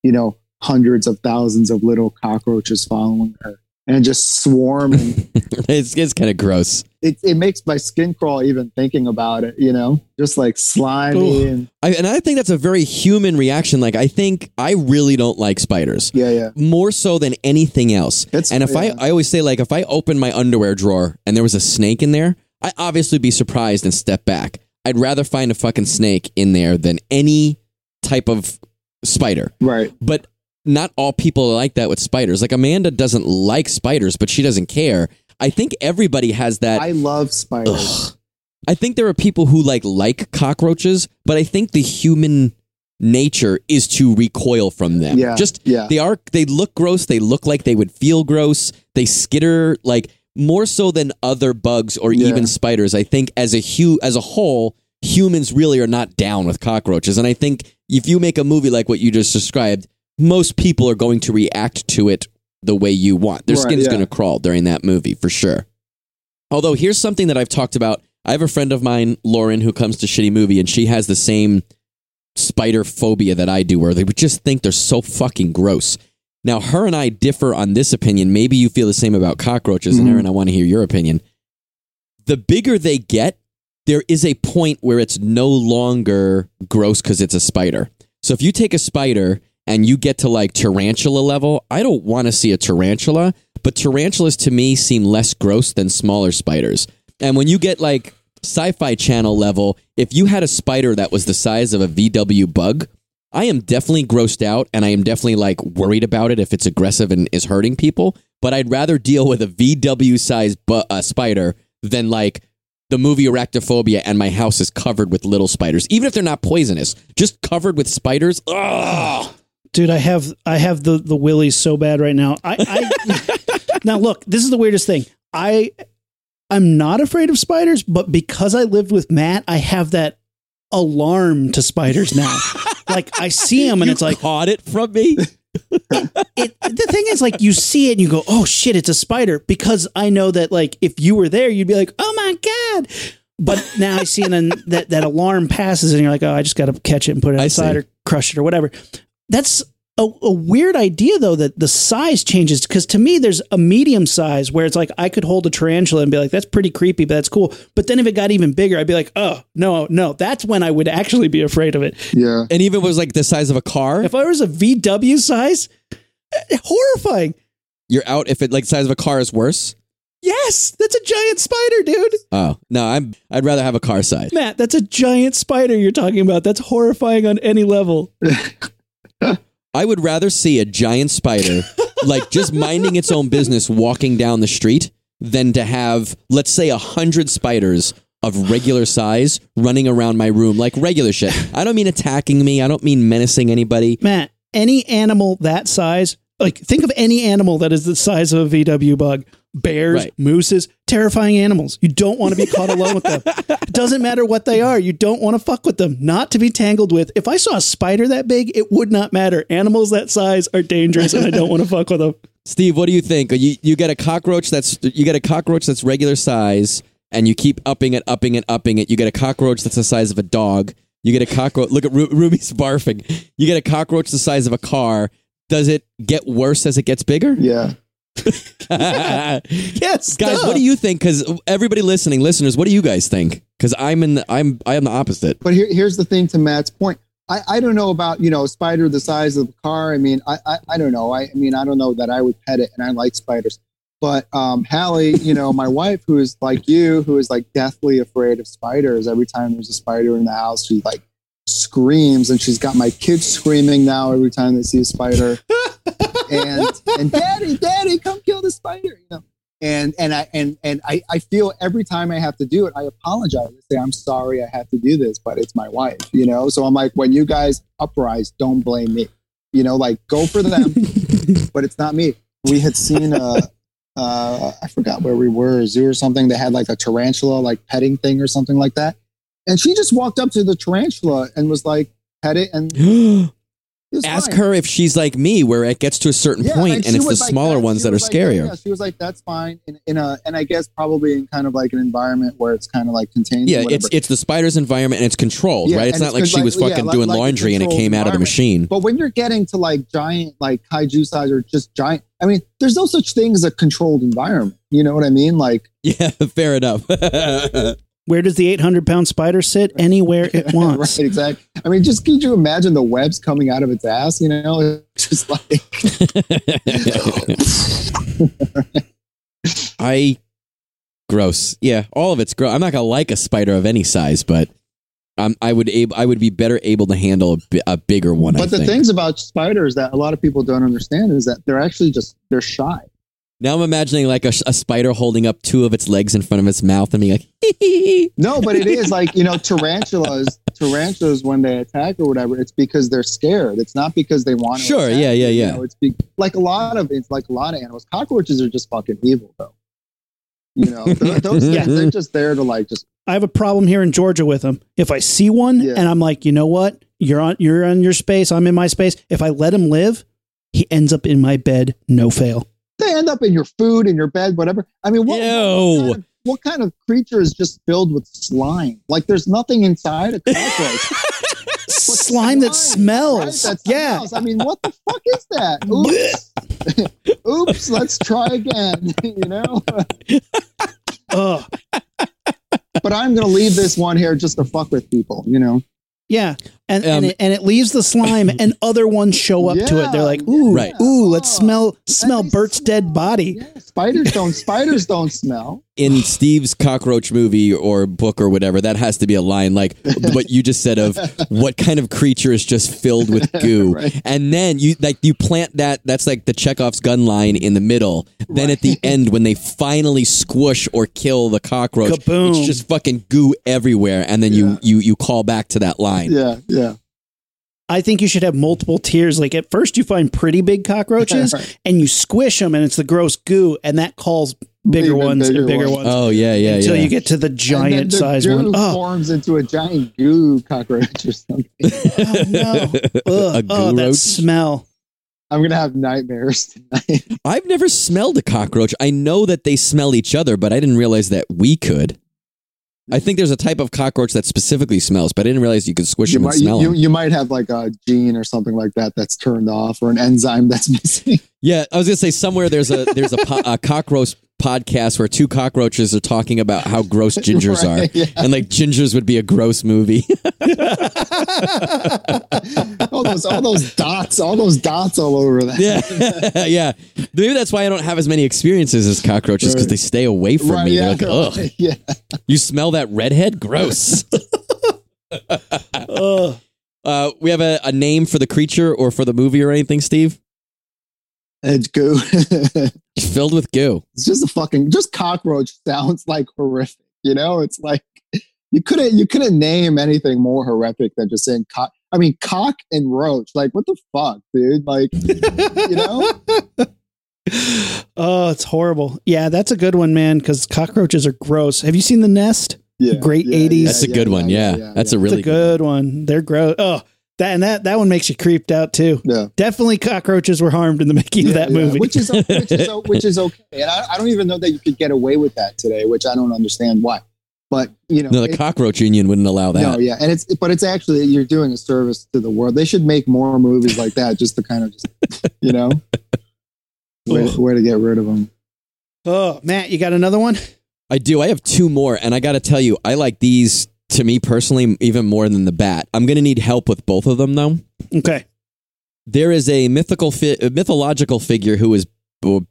you know, hundreds of thousands of little cockroaches following her and just swarming. it's it's kind of gross. It it makes my skin crawl even thinking about it, you know, just like slimy. And-, I, and I think that's a very human reaction. Like, I think I really don't like spiders. Yeah, yeah. More so than anything else. That's, and if yeah. I, I always say, like, if I open my underwear drawer and there was a snake in there, I'd obviously be surprised and step back. I'd rather find a fucking snake in there than any type of spider. Right. But not all people are like that with spiders. Like, Amanda doesn't like spiders, but she doesn't care. I think everybody has that. I love spiders. Ugh. I think there are people who like like cockroaches, but I think the human nature is to recoil from them. Yeah, just yeah. they are. They look gross. They look like they would feel gross. They skitter like more so than other bugs or yeah. even spiders. I think as a hu- as a whole, humans really are not down with cockroaches. And I think if you make a movie like what you just described, most people are going to react to it the way you want. Their right, skin is yeah. going to crawl during that movie for sure. Although here's something that I've talked about. I have a friend of mine, Lauren, who comes to Shitty Movie, and she has the same spider phobia that I do, where they would just think they're so fucking gross. Now, her and I differ on this opinion. Maybe you feel the same about cockroaches, mm-hmm. and Aaron, I want to hear your opinion. The bigger they get, there is a point where it's no longer gross because it's a spider. So if you take a spider and you get to like tarantula level, I don't want to see a tarantula, but tarantulas to me seem less gross than smaller spiders. And when you get like Sci-Fi Channel level, if you had a spider that was the size of a V W bug, I am definitely grossed out and I am definitely like worried about it if it's aggressive and is hurting people. But I'd rather deal with a V W sized bu- uh, spider than like the movie Arachnophobia and my house is covered with little spiders, even if they're not poisonous, just covered with spiders. Ugh! Dude, I have I have the, the willies so bad right now. I, I Now, look, this is the weirdest thing. I, I'm not afraid of spiders, but because I lived with Matt, I have that alarm to spiders now. Like, I see them and you it's like... caught it from me? It, the thing is, like, you see it and you go, oh, shit, it's a spider. Because I know that, like, if you were there, you'd be like, oh, my God. But now I see it and that, that alarm passes and you're like, oh, I just got to catch it and put it outside or crush it or whatever. That's a, a weird idea, though, that the size changes, because to me, there's a medium size where it's like I could hold a tarantula and be like, that's pretty creepy, but that's cool. But then if it got even bigger, I'd be like, oh, no, no, that's when I would actually be afraid of it. Yeah. And even if it was like the size of a car. If I was a V W size, horrifying. You're out if it like size of a car is worse. Yes, that's a giant spider, dude. Oh, no, I'm I'd rather have a car size. Matt, that's a giant spider you're talking about. That's horrifying on any level. I would rather see a giant spider like just minding its own business walking down the street than to have, let's say, a hundred spiders of regular size running around my room like regular shit. I don't mean attacking me. I don't mean menacing anybody. Matt, any animal that size, like think of any animal that is the size of a V W bug. Bears, right. Mooses, terrifying animals. You don't want to be caught alone with them. It doesn't matter what they are. You don't want to fuck with them. Not to be tangled with. If I saw a spider that big, it would not matter. Animals that size are dangerous, and I don't want to fuck with them. Steve, what do you think? You you get a cockroach that's you get a cockroach that's regular size, and you keep upping it, upping it, upping it. You get a cockroach that's the size of a dog. You get a cockroach. Look at Ru- Ruby's barfing. You get a cockroach the size of a car. Does it get worse as it gets bigger? Yeah. yeah, yes, guys. Duh. What do you think? Because everybody listening, listeners, what do you guys think? Because I'm in, the, I'm, I am the opposite. But here, here's the thing. To Matt's point, I, I don't know about you know spider the size of a car. I mean, I, I, I don't know. I, I mean, I don't know that I would pet it, and I like spiders. But um, Hallie, you know, my wife, who is like you, who is like deathly afraid of spiders. Every time there's a spider in the house, she like screams, and she's got my kids screaming now every time they see a spider. and and daddy, daddy, come kill the spider, you know. And and I and and I, I feel every time I have to do it, I apologize. I say, I'm sorry I have to do this, but it's my wife, you know. So I'm like, when you guys uprise, don't blame me. You know, like go for them, but it's not me. We had seen a uh I forgot where we were, a zoo or something. They had like a tarantula like petting thing or something like that. And she just walked up to the tarantula and was like, pet it, and ask fine. Her if she's like me, where it gets to a certain yeah, point, and, and it's the like smaller that. Ones she that are like, scarier. Yeah, she was like, "That's fine." In, in a, and I guess probably in kind of like an environment where it's kind of like contained. Yeah, it's it's the spider's environment, and it's controlled, yeah, right? It's not it's like she was like, fucking yeah, doing like laundry and it came out of the machine. But when you're getting to like giant, like kaiju size, or just giant, I mean, there's no such thing as a controlled environment. You know what I mean? Like, yeah, fair enough. Where does the eight hundred pound spider sit? Anywhere it wants. Right, exactly. I mean, just could you imagine the webs coming out of its ass? You know, it's just like... I... Gross. Yeah, all of it's gross. I'm not going to like a spider of any size, but um, I would ab- I would be better able to handle a, b- a bigger one, But I the think. Things about spiders that a lot of people don't understand is that they're actually just, they're shy. Now I'm imagining like a, a spider holding up two of its legs in front of its mouth and being like, hee-hee. No, but it is like, you know, tarantulas, tarantulas when they attack or whatever, it's because they're scared. It's not because they want to Sure, attack. yeah, yeah, yeah. You know, it's be- like a lot of it's like a lot of animals. Cockroaches are just fucking evil, though. You know, they're, those yeah. they're just there to like just. I have a problem here in Georgia with them. If I see one yeah. and I'm like, you know what, you're on, you're on your space, I'm in my space. If I let him live, he ends up in my bed, no fail. They end up in your food, in your bed, whatever. I mean, what, what, kind of, what kind of creature is just filled with slime? Like, there's nothing inside a cockroach. slime, slime that smells. Right? That yeah. Smells. I mean, what the fuck is that? Oops. Oops, let's try again, you know? Ugh. But I'm going to leave this one here just to fuck with people, you know? Yeah, and um, and, it, and it leaves the slime, and other ones show up yeah, to it. They're like, ooh, right. ooh, let's smell smell Bert's smell. dead body. Yeah, spiders don't spiders don't smell. In Steve's cockroach movie or book or whatever, that has to be a line like what you just said of what kind of creature is just filled with goo, right. and then you like you plant that. That's like the Chekhov's gun line in the middle. Then right. at the end, when they finally squish or kill the cockroach, Kaboom. It's just fucking goo everywhere, and then yeah. you you you call back to that line. Yeah, yeah. I think you should have multiple tiers. Like at first you find pretty big cockroaches right. and you squish them and it's the gross goo and that calls bigger Even ones bigger and bigger ones. ones. Oh yeah, yeah, Until yeah. you get to the giant the size goo one. Oh. forms into a giant goo cockroach or something. oh no. Ugh, a goo oh, that smell. I'm going to have nightmares tonight. I've never smelled a cockroach. I know that they smell each other, but I didn't realize that we could. I think there's a type of cockroach that specifically smells, but I didn't realize you could squish you them might, and smell you, them. You might have like a gene or something like that that's turned off, or an enzyme that's missing. Yeah, I was going to say somewhere there's a there's a, po- a cockroach podcast where two cockroaches are talking about how gross gingers right, are, yeah. and like Gingers would be a gross movie. all those all those dots, all those dots all over that. Yeah, yeah. Maybe that's why I don't have as many experiences as cockroaches because right. they stay away from right, me. Yeah, like, ugh, right, yeah. You smell that redhead? Gross. uh, we have a, a name for the creature or for the movie or anything, Steve? It's goo. It's filled with goo. It's just a fucking, just cockroach sounds like horrific. You know, it's like, you couldn't, you couldn't name anything more horrific than just saying cock. I mean, cock and roach. Like, what the fuck, dude? Like, you know? Oh, it's horrible. Yeah, that's a good one, man, because cockroaches are gross. Have you seen The Nest? Yeah. Great yeah, eighties. Yeah, that's a good yeah, one. Yeah. yeah, yeah that's yeah. a really that's a good, good one. one. They're gross. Oh. That, and that, that one makes you creeped out too. Yeah. Definitely cockroaches were harmed in the making yeah, of that yeah. movie. Which is which is, which is okay. And I, I don't even know that you could get away with that today, which I don't understand why. But, you know. No, the it, cockroach union wouldn't allow that. No, yeah. And it's, but it's actually, you're doing a service to the world. They should make more movies like that just to kind of, just, you know. Where, where to get rid of them. Oh, Matt, you got another one? I do. I have two more, and I got to tell you, I like these, to me personally, even more than the bat. I'm going to need help with both of them, though. Okay. There is a mythical, fi- a mythological figure who is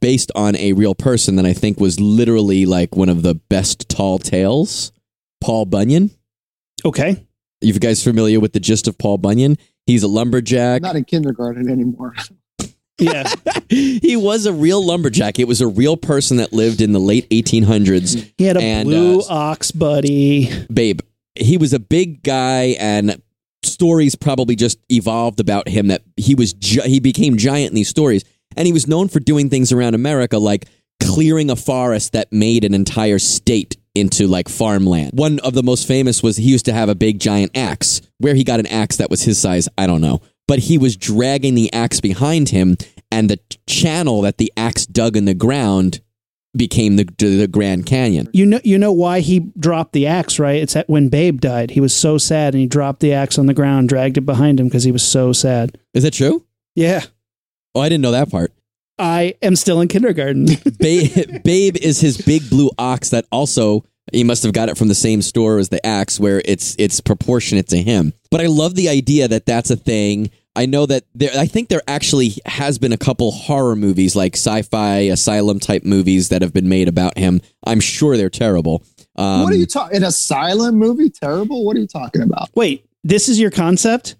based on a real person that I think was literally like one of the best tall tales, Paul Bunyan. Okay. Are you guys familiar with the gist of Paul Bunyan? He's a lumberjack. Not in kindergarten anymore. Yeah. He was a real lumberjack. It was a real person that lived in the late eighteen hundreds. He had a and, blue uh, ox, buddy. Babe. He was a big guy, and stories probably just evolved about him that he was gi- he became giant in these stories. And he was known for doing things around America, like clearing a forest that made an entire state into like farmland. One of the most famous was he used to have a big giant axe. Where he got an axe that was his size, I don't know. But he was dragging the axe behind him, and the channel that the axe dug in the ground became the the Grand Canyon. You know, you know why he dropped the axe, right? It's that when Babe died, he was so sad, and he dropped the axe on the ground, dragged it behind him because he was so sad. Is that true? Yeah. Oh, I didn't know that part. I am still in kindergarten. Babe, Babe is his big blue ox that also, he must have got it from the same store as the axe, where it's it's proportionate to him. But I love the idea that that's a thing. I know that there, I think there actually has been a couple horror movies, like sci-fi, asylum-type movies that have been made about him. I'm sure they're terrible. Um, what are you talking? An asylum movie? Terrible? What are you talking about? Wait, this is your concept?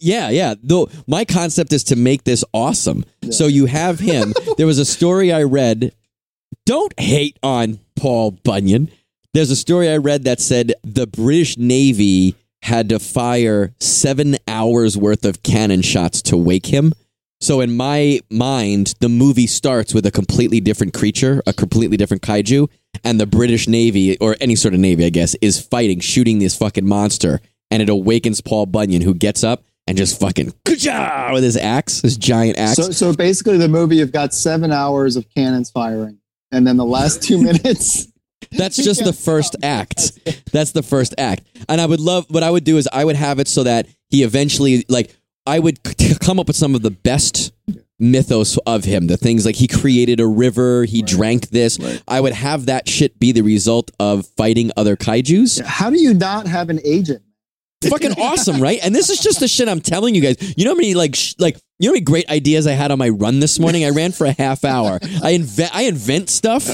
Yeah, yeah. Though my concept is to make this awesome. Yeah. So you have him. There was a story I read. Don't hate on Paul Bunyan. There's a story I read that said the British Navy had to fire seven hours worth of cannon shots to wake him. So in my mind, the movie starts with a completely different creature, a completely different kaiju, and the British Navy, or any sort of Navy, I guess, is fighting, shooting this fucking monster, and it awakens Paul Bunyan, who gets up and just fucking ka-cha with his axe, his giant axe. So, so basically the movie, you've got seven hours of cannons firing, and then the last two minutes... That's just the first act. That's the first act. And I would love, what I would do is I would have it so that he eventually, like, I would c- come up with some of the best mythos of him. The things like he created a river, he right. drank this. Right. I would have that shit be the result of fighting other kaijus. How do you not have an agent? Fucking awesome, right? And this is just the shit I'm telling you guys. You know how many like sh- like you know how many great ideas I had on my run this morning? I ran for a half hour. I invent I invent stuff.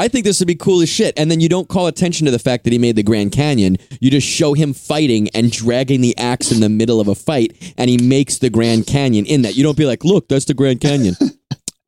I think this would be cool as shit. And then you don't call attention to the fact that he made the Grand Canyon. You just show him fighting and dragging the axe in the middle of a fight, and he makes the Grand Canyon in that. You don't be like, look, that's the Grand Canyon.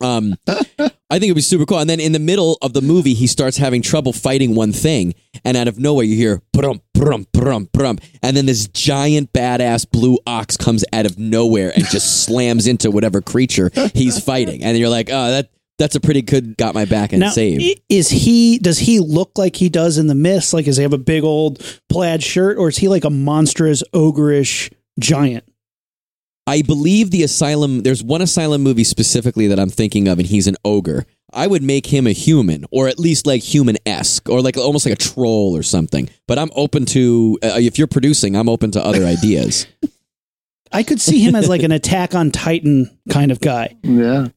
Um, I think it'd be super cool. And then in the middle of the movie, he starts having trouble fighting one thing. And out of nowhere, you hear, brum, brum, brum, brum. And then this giant badass blue ox comes out of nowhere and just slams into whatever creature he's fighting. And you're like, oh, that... That's a pretty good got my back and now, save. Is he, does he look like he does in The Mist? Like, does he have a big old plaid shirt, or is he like a monstrous, ogreish giant? I believe the Asylum, there's one Asylum movie specifically that I'm thinking of, and he's an ogre. I would make him a human, or at least like human-esque, or like almost like a troll or something. But I'm open to, uh, if you're producing, I'm open to other ideas. I could see him as like an Attack on Titan kind of guy. Yeah.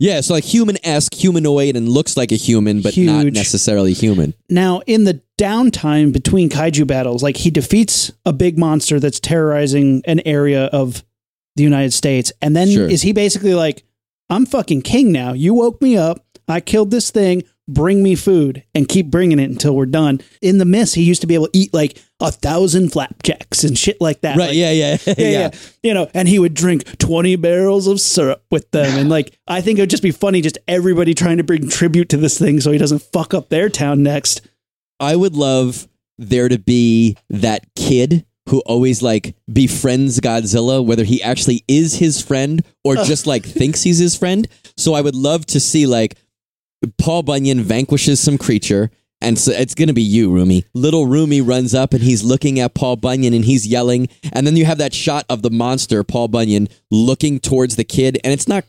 Yeah, so like human-esque, humanoid, and looks like a human, but Huge. Not necessarily human. Now, in the downtime between kaiju battles, like he defeats a big monster that's terrorizing an area of the United States, and then sure. is he basically like, I'm fucking king now. You woke me up. I killed this thing. Bring me food, and keep bringing it until we're done. In The Mist, he used to be able to eat like a thousand flapjacks and shit like that. Right. Like, yeah, yeah, yeah, yeah, yeah. You know, and he would drink twenty barrels of syrup with them. And like, I think it would just be funny, just everybody trying to bring tribute to this thing so he doesn't fuck up their town next. I would love there to be that kid who always like befriends Godzilla, whether he actually is his friend or just like thinks he's his friend. So I would love to see like, Paul Bunyan vanquishes some creature, and so it's going to be you, Rumi. Little Rumi runs up, and he's looking at Paul Bunyan, and he's yelling, and then you have that shot of the monster, Paul Bunyan, looking towards the kid, and it's not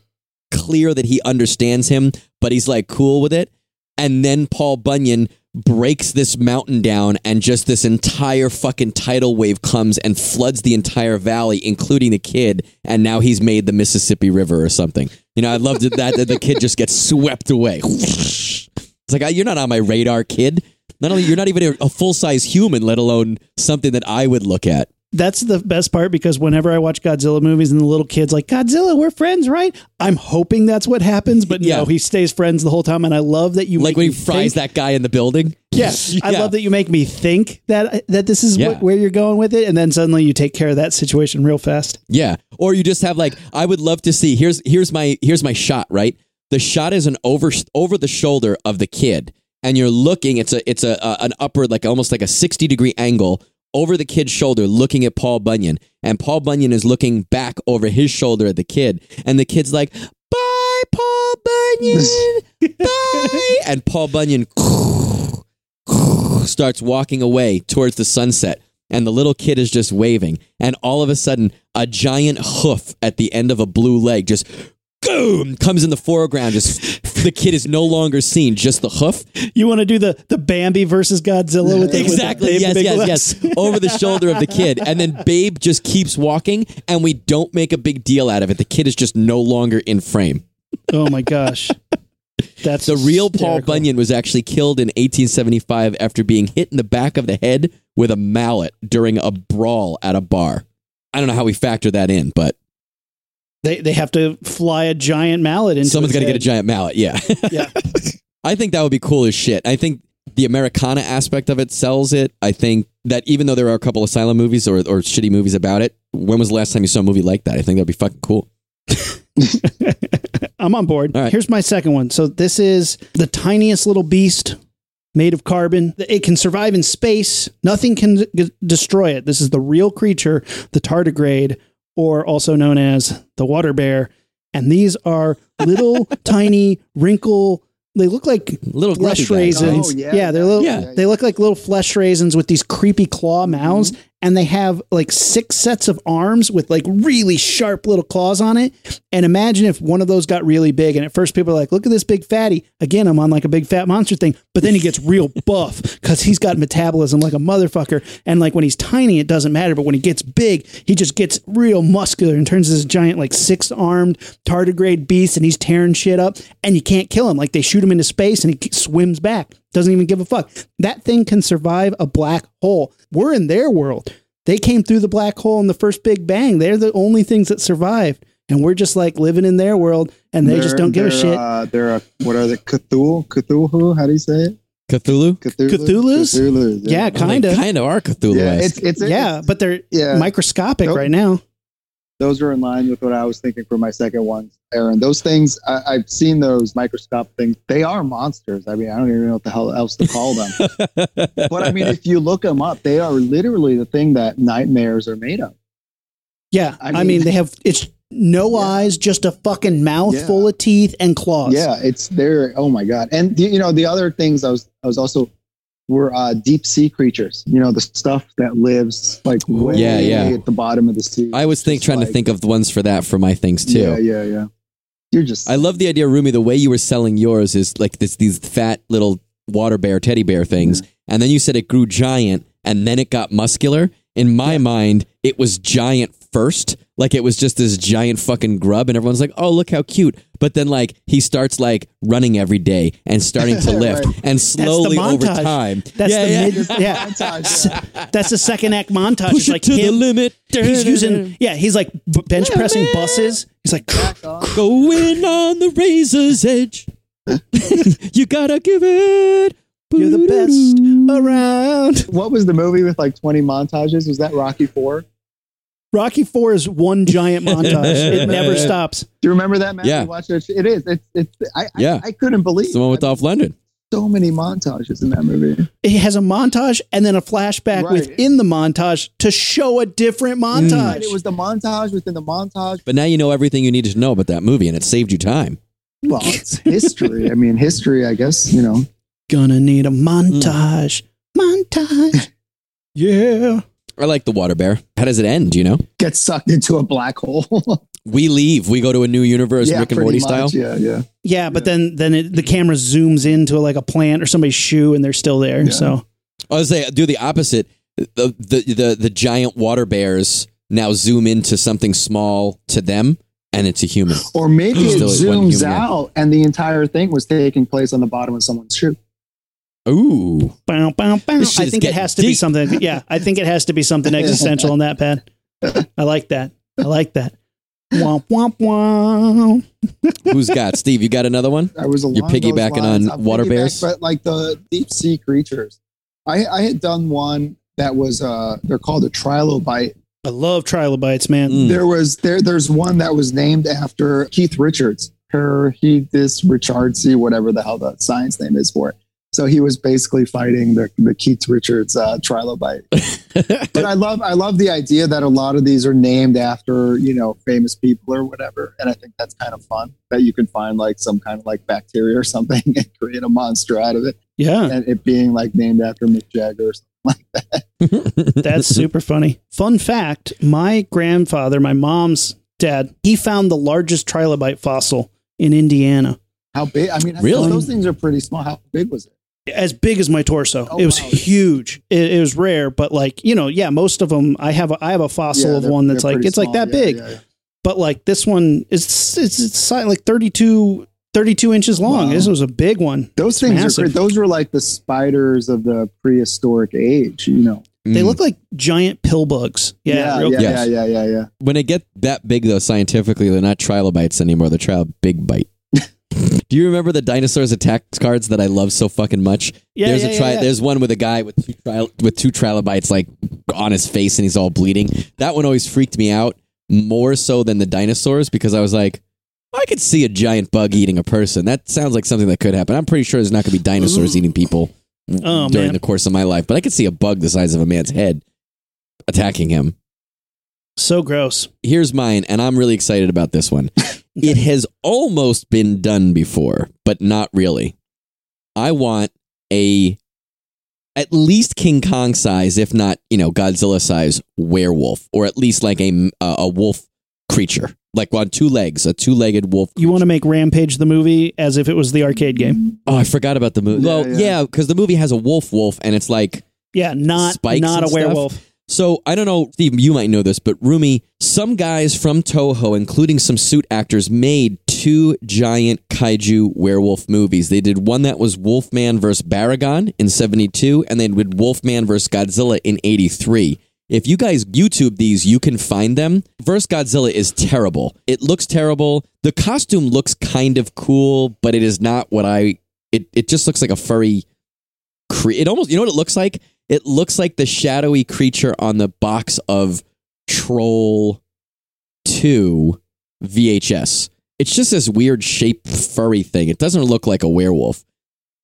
clear that he understands him, but he's, like, cool with it, and then Paul Bunyan breaks this mountain down, and just this entire fucking tidal wave comes and floods the entire valley, including the kid, and now he's made the Mississippi River or something. You know, I loved that, that, that the kid just gets swept away. It's like, I, you're not on my radar, kid. Not only you're not even a, a full-size human, let alone something that I would look at. That's the best part, because whenever I watch Godzilla movies and the little kid's like, Godzilla, we're friends, right? I'm hoping that's what happens, but yeah. no, he stays friends the whole time, and I love that you like when he fries think. that guy in the building. Yeah, yeah, I love that you make me think that that this is yeah. what, where you're going with it, and then suddenly you take care of that situation real fast. Yeah, or you just have like, I would love to see. Here's here's my here's my shot. Right, the shot is an over over the shoulder of the kid, and you're looking. It's a it's a, a an upward, like almost like a sixty degree angle over the kid's shoulder, looking at Paul Bunyan, and Paul Bunyan is looking back over his shoulder at the kid, and the kid's like, bye, Paul Bunyan, bye, and Paul Bunyan starts walking away towards the sunset, and the little kid is just waving, and all of a sudden, a giant hoof at the end of a blue leg just boom, comes in the foreground. Just the kid is no longer seen, just the hoof. You want to do the, the Bambi versus Godzilla with the, exactly. With the Babe, yes, yes, yes. Over the shoulder of the kid, and then Babe just keeps walking, and we don't make a big deal out of it. The kid is just no longer in frame. Oh my gosh, that's the real hysterical. Paul Bunyan was actually killed in eighteen seventy-five after being hit in the back of the head with a mallet during a brawl at a bar. I don't know how we factor that in, but. They they have to fly a giant mallet into. Someone's got to get a giant mallet. Yeah, yeah. I think that would be cool as shit. I think the Americana aspect of it sells it. I think that even though there are a couple of silent movies or or shitty movies about it, when was the last time you saw a movie like that? I think that'd be fucking cool. I'm on board. All right. Here's my second one. So this is the tiniest little beast made of carbon. It can survive in space. Nothing can d- destroy it. This is the real creature, the tardigrade, or also known as the water bear. And these are little, tiny, wrinkle. They look like little flesh raisins. Oh, yeah. Yeah, they're little, yeah. They look like little flesh raisins with these creepy claw mouths. Mm-hmm. And they have like six sets of arms with like really sharp little claws on it. And imagine if one of those got really big. And at first people are like, look at this big fatty. Again, I'm on like a big fat monster thing. But then he gets real buff because he's got metabolism like a motherfucker. And like when he's tiny, it doesn't matter. But when he gets big, he just gets real muscular and turns into this giant like six armed tardigrade beast. And he's tearing shit up and you can't kill him. Like they shoot him into space and he swims back. Doesn't even give a fuck. That thing can survive a black hole. We're in their world. They came through the black hole in the first Big Bang. They're the only things that survived. And we're just like living in their world and they they're, just don't give a shit. Uh, they're a, what are they? Cthulhu? Cthulhu? How do you say it? Cthulhu? Cthulhu? Cthulhu's? Cthulhu's, yeah, yeah kind of. Kind of are Cthulhu. Yeah, it's, it's, yeah it's, but they're yeah. microscopic nope. right now. Those are in line with what I was thinking for my second one, Aaron. Those things, I, I've seen those microscope things. They are monsters. I mean, I don't even know what the hell else to call them. But I mean, if you look them up, they are literally the thing that nightmares are made of. Yeah. I mean, I mean they have, it's no yeah. eyes, just a fucking mouth yeah. full of teeth and claws. Yeah. It's there. Oh my God. And the, you know, the other things I was, I was also were uh, deep sea creatures, you know, the stuff that lives like way yeah, yeah. at the bottom of the sea. I was think, trying like, to think of the ones for that for my things too. Yeah, yeah, yeah. You're just. I love the idea, Rumi. The way you were selling yours is like this: these fat little water bear, teddy bear things, yeah. and then you said it grew giant, and then it got muscular. In my yeah. mind, it was giant first, like it was just this giant fucking grub, and everyone's like, "Oh, look how cute!" But then, like, he starts like running every day and starting to lift, right. and slowly over time, that's yeah, the yeah. mid, yeah. montage, yeah. that's the second act montage. Push it's like it to him, the limit. He's using, yeah, he's like bench yeah, pressing man. buses. He's like going on the razor's edge. You gotta give it. You're the best around. What was the movie with like twenty montages? Was that Rocky Four? Rocky Four is one giant montage. It never stops. Do you remember that, man? Yeah. You watched it? It is. It's. It's. I. Yeah. I, I couldn't believe. It's the one with Dolph Lundgren. So many montages in that movie. It has a montage and then a flashback right. within the montage to show a different montage. Mm. It was the montage within the montage. But now you know everything you needed to know about that movie, and it saved you time. Well, it's history. I mean, history. I guess you know. Gonna need a montage. Mm. Montage. Yeah. I like the water bear. How does it end? Do you know? Gets sucked into a black hole. We leave. We go to a new universe, yeah, Rick and Morty much, style. Yeah, yeah, yeah. But yeah. then, then it, the camera zooms into like a plant or somebody's shoe, and they're still there. Yeah. So I was say do the opposite. The, the the the giant water bears now zoom into something small to them, and it's a human. Or maybe it zooms out, and the entire thing was taking place on the bottom of someone's shoe. Ooh! Bow, bow, bow. I think it has to deep. be something. Yeah, I think it has to be something existential on that pad. I like that. I like that. Womp womp womp. Who's got Steve? You got another one? I was along You're piggybacking those lines. on I'm water bears, but like the deep sea creatures. I, I had done one that was uh, they're called a trilobite. I love trilobites, man. Mm. There was there. There's one that was named after Keith Richards. Her he this Richardsy whatever the hell the science name is for it. So he was basically fighting the, the Keith Richards uh, trilobite. But I love I love the idea that a lot of these are named after, you know, famous people or whatever. And I think that's kind of fun that you can find like some kind of like bacteria or something and create a monster out of it. Yeah. And it being like named after Mick Jagger or something like that. That's super funny. Fun fact, my grandfather, my mom's dad, he found the largest trilobite fossil in Indiana. How big? I mean, really? Those things are pretty small. How big was it? As big as my torso. Oh, it was wow. huge. It, it was rare, but like, you know, yeah, most of them, I have a, I have a fossil yeah, of one that's like, it's small. like that yeah, big, yeah, yeah. But like this one is, it's, it's like thirty-two, thirty-two inches long. Wow. This was a big one. Those it's things massive. are great. Those were like the spiders of the prehistoric age, you know. Mm. They look like giant pill bugs. Yeah, yeah, yeah, yeah, yeah, yeah, yeah. When they get that big though, scientifically, they're not trilobites anymore. They're trial big bite. Do you remember the dinosaurs attacks cards that I love so fucking much? Yeah, there's yeah, a tri- yeah. There's one with a guy with two tri- with two trilobites like on his face and he's all bleeding. That one always freaked me out more so than the dinosaurs because I was like, I could see a giant bug eating a person. That sounds like something that could happen. I'm pretty sure there's not going to be dinosaurs Ooh. eating people oh, during man. the course of my life, but I could see a bug the size of a man's head attacking him. So gross. Here's mine, and I'm really excited about this one. It has almost been done before, but not really. I want a at least King Kong size, if not, you know, Godzilla size werewolf, or at least like a uh, a wolf creature, like on two legs, a two-legged wolf creature. You want to make Rampage the movie as if it was the arcade game? Oh, I forgot about the movie. Yeah, well, yeah, because yeah, the movie has a wolf wolf, and it's like yeah, not not a werewolf. Stuff. So, I don't know, Steve, you might know this, but Rumi, some guys from Toho, including some suit actors, made two giant kaiju werewolf movies. They did one that was Wolfman versus. Baragon in seventy-two, and they did Wolfman versus. Godzilla in eighty-three. If you guys YouTube these, you can find them. Versus Godzilla is terrible. It looks terrible. The costume looks kind of cool, but it is not what I... It, it just looks like a furry... Cre- it almost... You know what it looks like? It looks like the shadowy creature on the box of Troll two V H S. It's just this weird shape furry thing. It doesn't look like a werewolf.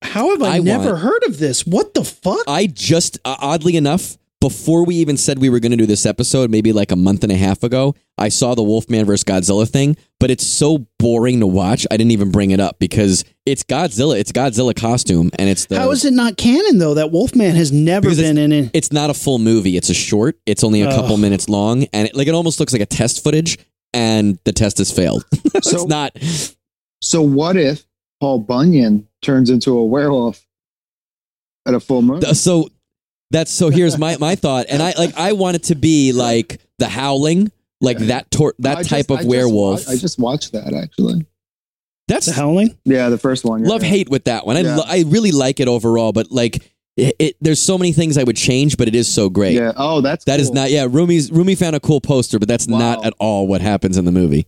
How have I, I never want, heard of this? What the fuck? I just, uh, oddly enough, before we even said we were going to do this episode, maybe like a month and a half ago, I saw the Wolfman versus. Godzilla thing, but it's so boring to watch, I didn't even bring it up because it's Godzilla. It's Godzilla costume, and it's the... How is it not canon, though, that Wolfman has never been in it? It's not a full movie. It's a short. It's only a Ugh. couple minutes long, and it, like it almost looks like a test footage, and the test has failed. it's so, not... So what if Paul Bunyan turns into a werewolf at a full moon? So... That's so here's my, my thought. And I like I want it to be like The Howling, like yeah. that tor- that I type just, of I werewolf. Just watch, I just watched that actually. That's The Howling? Yeah, the first one. Love right. hate with that one. I yeah. lo- I really like it overall, but like it, it there's so many things I would change, but it is so great. Yeah. Oh, that's That cool. is not yeah, Rumi's Rumi found a cool poster, but that's wow. not at all what happens in the movie.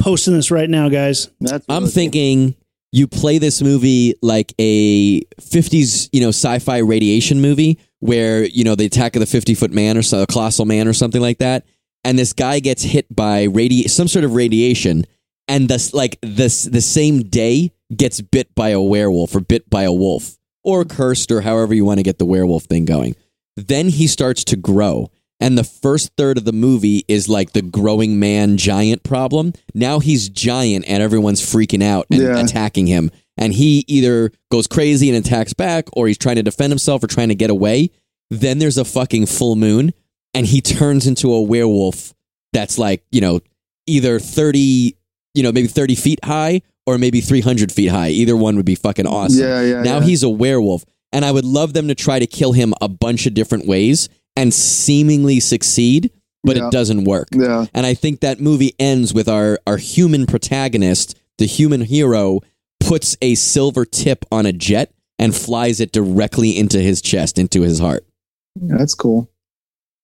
Posting this right now, guys. That's really I'm thinking cool. You play this movie like a fifties, you know, sci-fi radiation movie where, you know, the attack of the fifty-foot man or so, a colossal man or something like that. And this guy gets hit by radi- some sort of radiation and this like this the same day gets bit by a werewolf or bit by a wolf or cursed or however you want to get the werewolf thing going. Then he starts to grow. And the first third of the movie is like the growing man giant problem. Now he's giant and everyone's freaking out and yeah. attacking him. And he either goes crazy and attacks back or he's trying to defend himself or trying to get away. Then there's a fucking full moon and he turns into a werewolf that's like, you know, either thirty, you know, maybe thirty feet high or maybe three hundred feet high. Either one would be fucking awesome. Yeah, yeah. Now yeah. he's a werewolf, and I would love them to try to kill him a bunch of different ways and seemingly succeed, but yeah. it doesn't work. Yeah. And I think that movie ends with our, our human protagonist, the human hero, puts a silver tip on a jet and flies it directly into his chest, into his heart. Yeah, that's cool.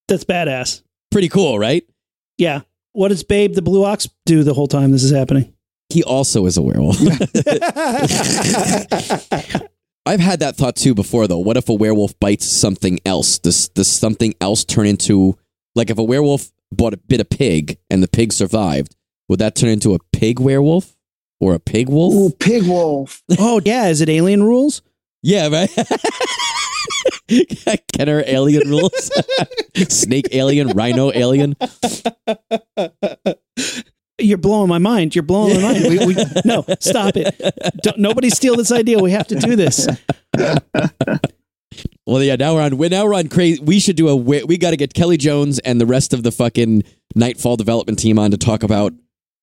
That's badass. Pretty cool, right? Yeah. What does Babe the Blue Ox do the whole time this is happening? He also is a werewolf. I've had that thought too before, though. What if a werewolf bites something else? Does, does something else turn into... Like, if a werewolf bought a bit of pig and the pig survived, would that turn into a pig werewolf or a pig wolf? Ooh, pig wolf. Oh, yeah. Is it Alien Rules? Yeah, right? Kenner Alien Rules. Snake Alien, Rhino Alien. You're blowing my mind. You're blowing my mind. We, we, no, stop it. Don't, nobody steal this idea. We have to do this. Well, yeah, now we're on, we're, now we're on crazy. We should do a, we got to get Kelly Jones and the rest of the fucking Nightfall development team on to talk about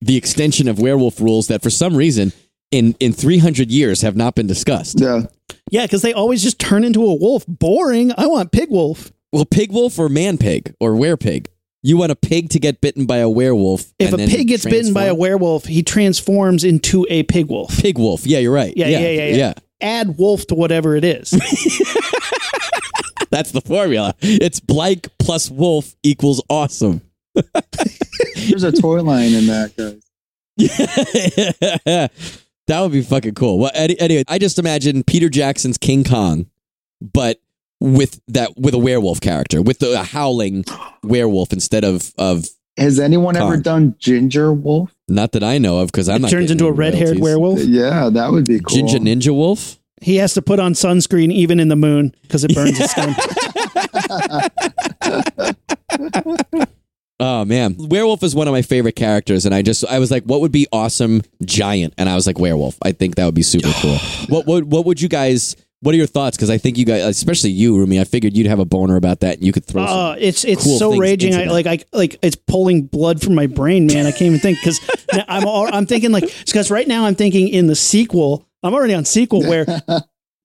the extension of werewolf rules that for some reason in, in three hundred years have not been discussed. Yeah. Yeah. Cause they always just turn into a wolf. Boring. I want pig wolf. Well, pig wolf or man pig or were pig. You want a pig to get bitten by a werewolf. If and a pig gets transform. bitten by a werewolf, he transforms into a pig wolf. Pig wolf. Yeah, you're right. Yeah. Yeah. Yeah. yeah, yeah. yeah. Add wolf to whatever it is. That's the formula. It's Blyke plus wolf equals awesome. There's a toy line in that, guys. Yeah. That would be fucking cool. Well, anyway, I just imagine Peter Jackson's King Kong, but with that with a werewolf character, with the a howling werewolf instead of of. Has anyone Kong. ever done Ginger Wolf? Not that I know of, because I'm it not. Turns into a red-haired werewolf. Yeah, that would be cool. Ginger Ninja Wolf. He has to put on sunscreen even in the moon because it burns yeah. his skin. Oh man, werewolf is one of my favorite characters, and I just I was like, what would be awesome giant? And I was like, werewolf. I think that would be super cool. What what what would you guys? What are your thoughts? Because I think you guys, especially you, Rumi, I figured you'd have a boner about that, and you could throw. Oh, uh, it's it's cool so raging! I, like I like it's pulling blood from my brain, man. I can't even think because I'm all, I'm thinking like because right now I'm thinking in the sequel. I'm already on sequel where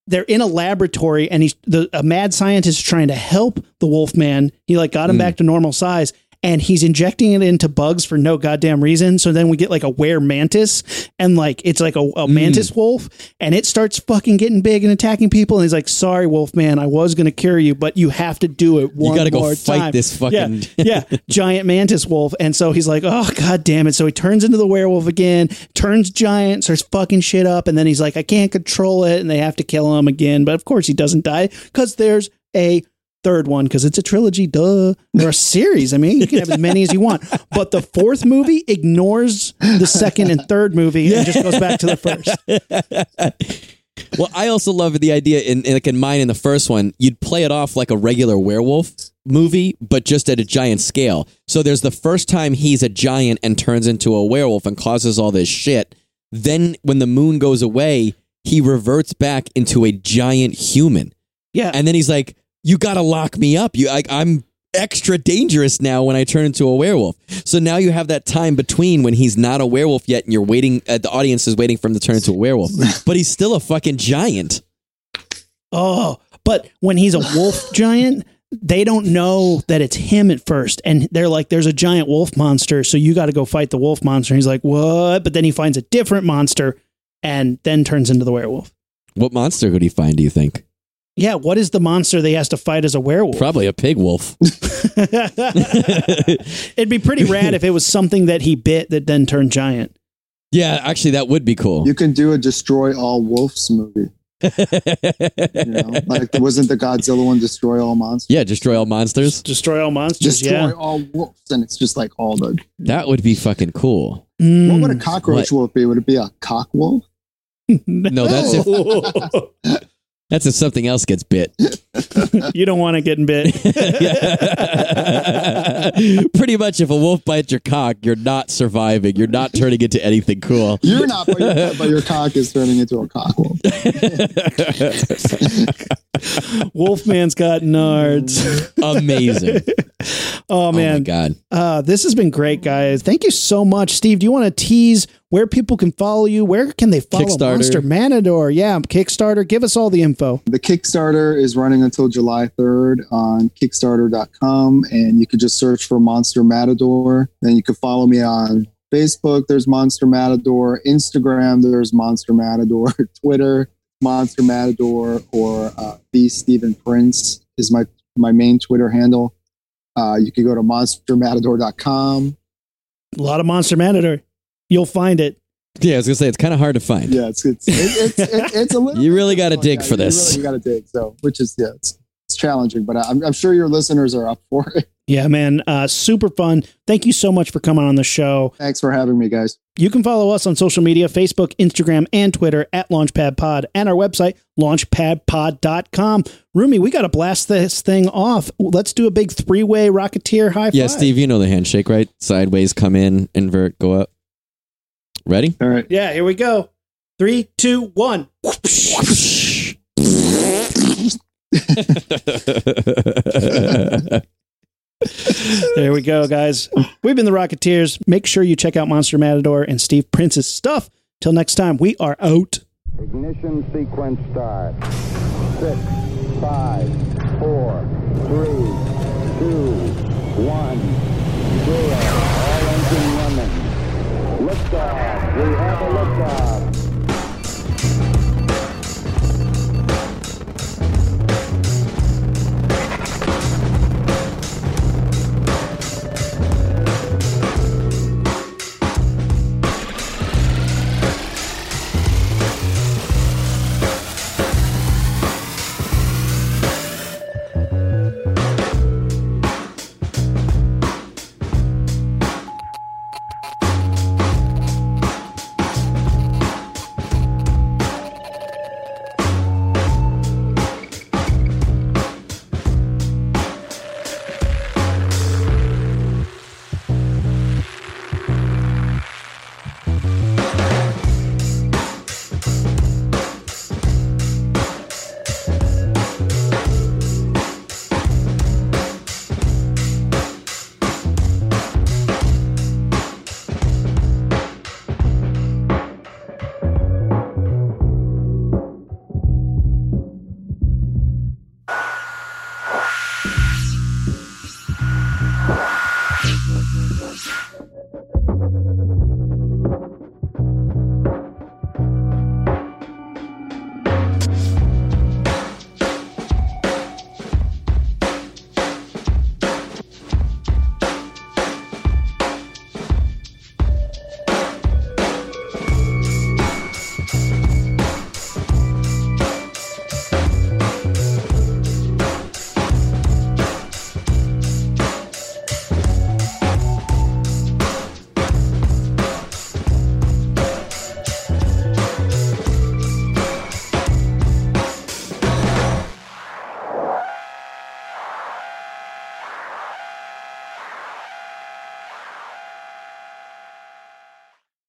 they're in a laboratory and he's the a mad scientist trying to help the Wolfman. He like got him mm. back to normal size. And he's injecting it into bugs for no goddamn reason. So then we get like a were mantis and like, it's like a, a mantis mm. wolf and it starts fucking getting big and attacking people. And he's like, sorry, Wolfman, I was going to cure you, but you have to do it. One you got to go fight time. this fucking yeah, yeah, giant mantis wolf. And so he's like, oh, God damn it. So he turns into the werewolf again, turns giant, starts fucking shit up. And then he's like, I can't control it. And they have to kill him again. But of course he doesn't die because there's a third one because it's a trilogy, duh, or a series. I mean, you can have as many as you want, but the fourth movie ignores the second and third movie and just goes back to the first. Well, I also love the idea in, in like in mine in the first one, you'd play it off like a regular werewolf movie, but just at a giant scale. So there's the first time he's a giant and turns into a werewolf and causes all this shit. Then when the moon goes away, he reverts back into a giant human. Yeah, and then he's like, you got to lock me up. You, I, I'm extra dangerous now when I turn into a werewolf. So now you have that time between when he's not a werewolf yet and you're waiting, uh, the audience is waiting for him to turn into a werewolf. But he's still a fucking giant. Oh, but when he's a wolf giant, they don't know that it's him at first. And they're like, there's a giant wolf monster, so you got to go fight the wolf monster. And he's like, what? But then he finds a different monster and then turns into the werewolf. What monster could he find, do you think? Yeah, what is the monster they has to fight as a werewolf? Probably a pig wolf. It'd be pretty rad if it was something that he bit that then turned giant. Yeah, actually, that would be cool. You can do a Destroy All Wolves movie. You know, like, wasn't the Godzilla one Destroy All Monsters? Yeah, Destroy All Monsters. Destroy All Monsters, Destroy yeah. All Wolves, and it's just like all the... That would be fucking cool. Mm, what would a cockroach what? wolf be? Would it be a cock wolf? No, that's... it. That's if something else gets bit. You don't want it getting bit. Pretty much if a wolf bites your cock, you're not surviving. You're not turning into anything cool. You're not, but, you're, but your cock is turning into a cock wolf. Wolfman's got nards. Amazing. Oh, man. Oh, my God. Uh, this has been great, guys. Thank you so much. Steve, do you want to tease where people can follow you? Where can they follow Monster Matador? Yeah, Kickstarter. Give us all the info. The Kickstarter is running until July third on Kickstarter dot com, and you can just search for Monster Matador. Then you can follow me on Facebook. There's Monster Matador. Instagram, there's Monster Matador. Twitter, Monster Matador, or uh, the Steven Prince is my my main Twitter handle. Uh, you can go to monster matador dot com. A lot of Monster Matador. You'll find it. Yeah, I was gonna say it's kind of hard to find. Yeah, it's it's it's, it's, it's a little. You really got to dig for this. You really got to dig. So, which is yeah, it's, it's challenging, but I'm I'm sure your listeners are up for it. Yeah, man, uh, super fun. Thank you so much for coming on the show. Thanks for having me, guys. You can follow us on social media, Facebook, Instagram, and Twitter at Launchpad Pod, and our website, launchpad pod dot com. Rumi, we got to blast this thing off. Let's do a big three-way Rocketeer high five. Yeah, Steve, you know the handshake, right? Sideways, come in, invert, go up. Ready? All right. Yeah, here we go. Three, two, one. There we go, guys. We've been the Rocketeers. Make sure you check out Monster Matador and Steve Prince's stuff. Till next time, we are out. Ignition sequence start. Six, five, four, three, two, one, zero. All engine running. Liftoff. We have a liftoff.